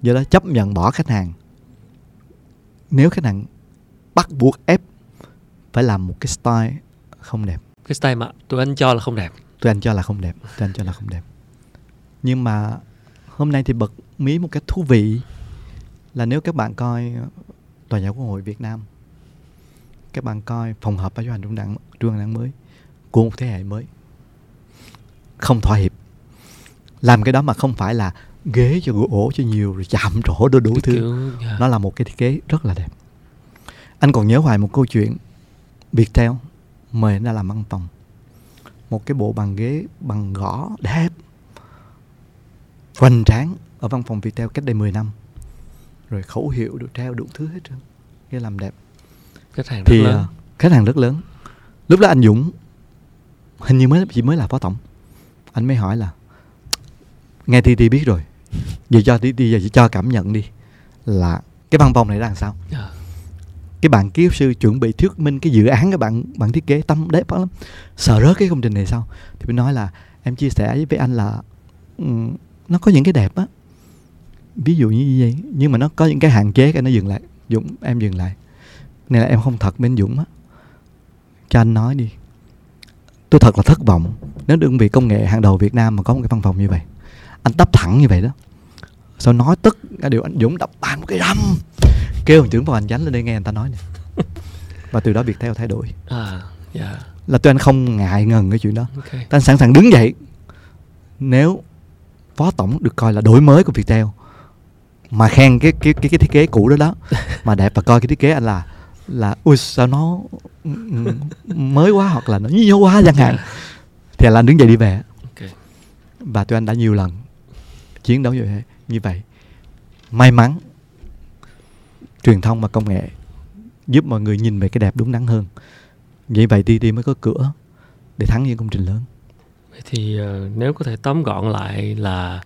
Do đó chấp nhận bỏ khách hàng. Nếu khách hàng bắt buộc ép phải làm một cái style không đẹp. Cái style mà tụi anh cho là không đẹp. Tụi anh cho là không đẹp. Nhưng mà hôm nay thì bật mí một cái thú vị là nếu các bạn coi Tòa nhà Quốc hội Việt Nam, các bạn coi phòng họp ban chấp hành trung ương đảng mới của một thế hệ mới, không thỏa hiệp. Làm cái đó mà không phải là ghế cho gỗ cho nhiều rồi chạm trổ đủ thứ. Nó là một cái thiết kế rất là đẹp. Anh còn nhớ hoài một câu chuyện Viettel mời anh ra làm văn phòng, một cái bộ bàn ghế bằng gỗ đẹp hoành tráng ở văn phòng Viettel cách đây 10 năm. Rồi khẩu hiệu được treo đủ thứ hết trơn. Cái làm đẹp. Khách hàng rất lớn. Lúc đó anh Dũng hình như mới là phó tổng. Anh mới hỏi là nghe TT biết rồi, giờ cho TT chỉ cho cảm nhận đi là cái văn phòng này là làm sao. Cái bạn ký ức sư chuẩn bị thuyết minh cái dự án, các bạn thiết kế tâm đẹp lắm, sợ rớt cái công trình này sao. Thì mình nói là em chia sẻ với anh là nó có những cái đẹp á, ví dụ như vậy, nhưng mà nó có những cái hạn chế. Cái nó dừng lại, Dũng em dừng lại, này là em không thật bên Dũng á, cho anh nói đi. Tôi thật là thất vọng nếu đơn vị công nghệ hàng đầu Việt Nam mà có một cái văn phòng như vậy. Anh đập thẳng như vậy đó. Sau nói tức cái điều, anh Dũng đập bàn một cái rầm, kêu thằng trưởng phòng hành chánh lên đây nghe người ta nói nè. Và từ đó việc theo thay đổi. Là tụi anh không ngại ngần cái chuyện đó. Tụi anh sẵn sàng đứng dậy. Nếu phó tổng được coi là đổi mới của Viettel mà khen cái thiết kế cũ đó mà đẹp, và coi cái thiết kế anh là ui sao nó mới quá hoặc là nó nhô quá chẳng hạn, thì là anh đứng dậy đi về. Và tụi anh đã nhiều lần chiến đấu như vậy. May mắn truyền thông và công nghệ giúp mọi người nhìn về cái đẹp đúng đắn hơn. Vậy vậy TTT mới có cửa để thắng những công trình lớn. Vậy thì nếu có thể tóm gọn lại là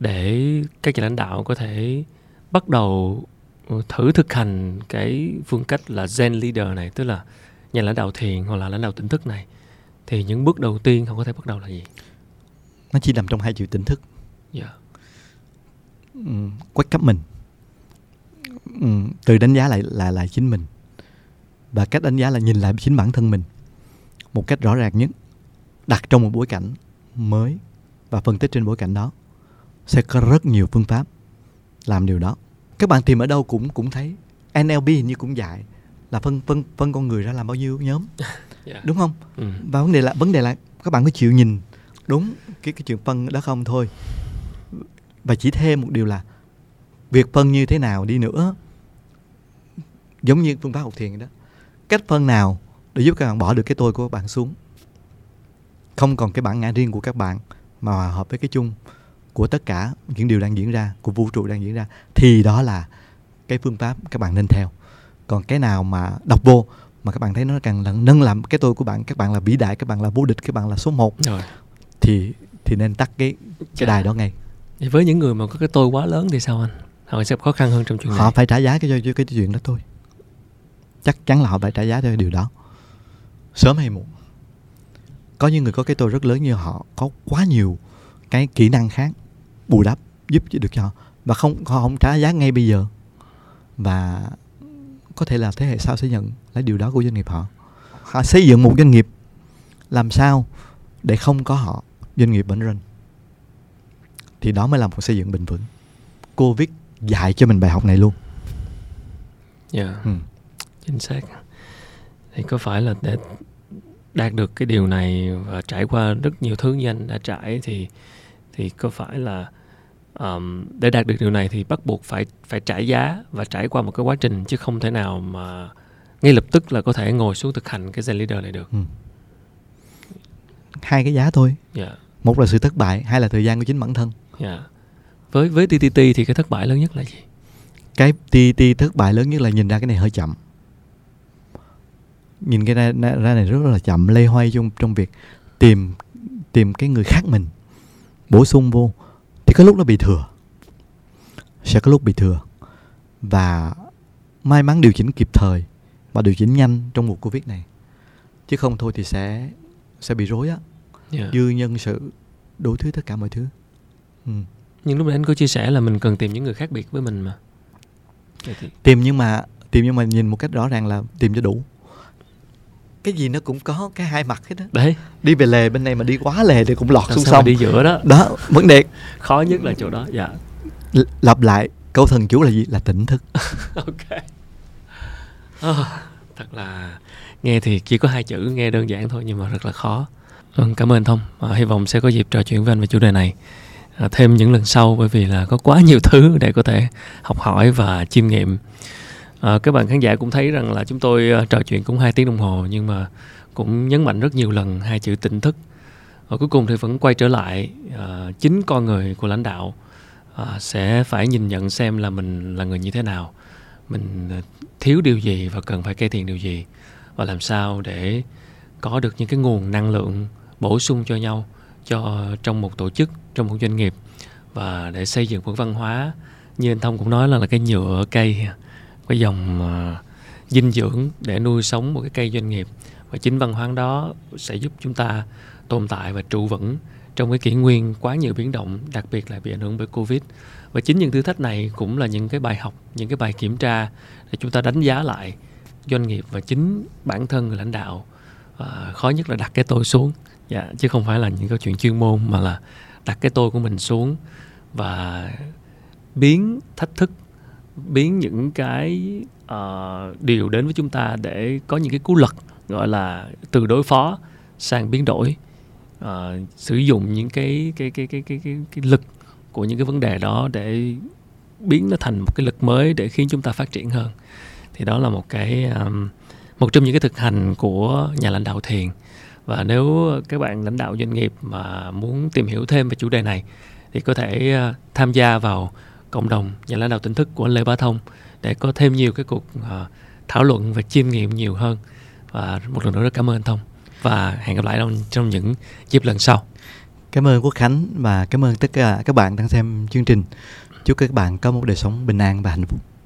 để các nhà lãnh đạo có thể bắt đầu thử thực hành cái phương cách là Zen Leader này, tức là nhà lãnh đạo thiền hoặc là lãnh đạo tỉnh thức này, thì những bước đầu tiên họ có thể bắt đầu là gì? Nó chỉ nằm trong 2 chữ tỉnh thức. Quét cấp mình, từ đánh giá lại chính mình. Và cách đánh giá là nhìn lại chính bản thân mình một cách rõ ràng nhất, đặt trong một bối cảnh mới và phân tích trên bối cảnh đó. Sẽ có rất nhiều phương pháp làm điều đó. Các bạn tìm ở đâu cũng thấy. NLP hình như cũng dạy là phân con người ra làm bao nhiêu nhóm. Đúng không? Và vấn đề là các bạn có chịu nhìn đúng cái chuyện phân đó không thôi. Và chỉ thêm một điều là việc phân như thế nào đi nữa, giống như phương pháp học thiền đó, cách phân nào để giúp các bạn bỏ được cái tôi của các bạn xuống. Không còn cái bản ngã riêng của các bạn mà hòa hợp với cái chung của tất cả những điều đang diễn ra, của vũ trụ đang diễn ra, thì đó là cái phương pháp các bạn nên theo. Còn cái nào mà đọc vô mà các bạn thấy nó càng là nâng làm cái tôi của bạn, các bạn là vĩ đại, các bạn là vô địch, các bạn là số 1 rồi, thì nên tắt cái đài đó ngay. Với những người mà có cái tôi quá lớn thì sao anh? Họ sẽ khó khăn hơn trong chuyện này. Họ phải trả giá cho cái chuyện đó thôi. Chắc chắn là họ phải trả giá cho cái điều đó, sớm hay muộn. Có những người có cái tôi rất lớn như họ có quá nhiều cái kỹ năng khác bù đắp giúp được cho họ, và họ không trả giá ngay bây giờ, và có thể là thế hệ sau sẽ nhận lấy điều đó của doanh nghiệp họ. Họ xây dựng một doanh nghiệp làm sao để không có họ, doanh nghiệp bẩn rên, thì đó mới là một xây dựng bền vững. Covid dạy cho mình bài học này luôn. Dạ, yeah. Chính xác. Thì có phải là để đạt được cái điều này và trải qua rất nhiều thứ như anh đã trải, thì có phải là để đạt được điều này thì bắt buộc phải trả giá và trải qua một cái quá trình, chứ không thể nào mà ngay lập tức là có thể ngồi xuống thực hành cái Zen Leader này được. Hai cái giá thôi. Yeah. Một là sự thất bại, hai là thời gian của chính bản thân. Yeah. Với TTT thì cái thất bại lớn nhất là gì? Cái TTT thất bại lớn nhất là nhìn ra cái này hơi chậm. Nhìn cái ra này rất là chậm, lê hoay trong việc tìm cái người khác mình, bổ sung vô. Thì có lúc nó bị thừa, sẽ có lúc bị thừa. Và may mắn điều chỉnh kịp thời và điều chỉnh nhanh trong mùa Covid này. Chứ không thôi thì sẽ bị rối á. Yeah. Dư nhân sự, đủ thứ, tất cả mọi thứ. Nhưng lúc nãy anh có chia sẻ là mình cần tìm những người khác biệt với mình mà. Tìm nhưng mà nhìn một cách rõ ràng là tìm cho đủ. Cái gì nó cũng có cái hai mặt hết đó. Đấy. Đi về lề bên này mà đi quá lề thì cũng lọt xuống sông. Đi giữa đó. Đó, vấn đề khó nhất là chỗ đó. Dạ. Lặp lại câu thần chú là gì? Là tỉnh thức. Ok. Thật là nghe thì chỉ có hai chữ, nghe đơn giản thôi nhưng mà rất là khó. Cảm ơn anh Thông. Hy vọng sẽ có dịp trò chuyện với anh về chủ đề này thêm những lần sau, bởi vì là có quá nhiều thứ để có thể học hỏi và chiêm nghiệm. Các bạn khán giả cũng thấy rằng là chúng tôi trò chuyện cũng 2 tiếng đồng hồ, nhưng mà cũng nhấn mạnh rất nhiều lần hai chữ tỉnh thức. Cuối cùng thì vẫn quay trở lại chính con người của lãnh đạo sẽ phải nhìn nhận xem là mình là người như thế nào, mình thiếu điều gì và cần phải cải thiện điều gì, và làm sao để có được những cái nguồn năng lượng bổ sung cho nhau trong một tổ chức, trong một doanh nghiệp, và để xây dựng một văn hóa như anh Thông cũng nói là cái nhựa cây, cái dòng dinh dưỡng để nuôi sống một cái cây doanh nghiệp. Và chính văn hóa đó sẽ giúp chúng ta tồn tại và trụ vững trong cái kỷ nguyên quá nhiều biến động, đặc biệt là bị ảnh hưởng bởi Covid. Và chính những thử thách này cũng là những cái bài học, những cái bài kiểm tra để chúng ta đánh giá lại doanh nghiệp và chính bản thân người lãnh đạo. Khó nhất là đặt cái tôi xuống, chứ không phải là những câu chuyện chuyên môn, mà là đặt cái tôi của mình xuống và biến thách thức, biến những cái điều đến với chúng ta để có những cái cú lật, gọi là từ đối phó sang biến đổi, sử dụng những cái lực của những cái vấn đề đó để biến nó thành một cái lực mới để khiến chúng ta phát triển hơn. Thì đó là một trong những cái thực hành của nhà lãnh đạo thiền. Và nếu các bạn lãnh đạo doanh nghiệp mà muốn tìm hiểu thêm về chủ đề này thì có thể tham gia vào cộng đồng nhà lãnh đạo tỉnh thức của anh Lê Bá Thông để có thêm nhiều cái cuộc thảo luận và chiêm nghiệm nhiều hơn. Và một lần nữa rất cảm ơn anh Thông, và hẹn gặp lại trong những dịp lần sau. Cảm ơn Quốc Khánh và cảm ơn tất cả các bạn đang xem chương trình. Chúc các bạn có một đời sống bình an và hạnh phúc.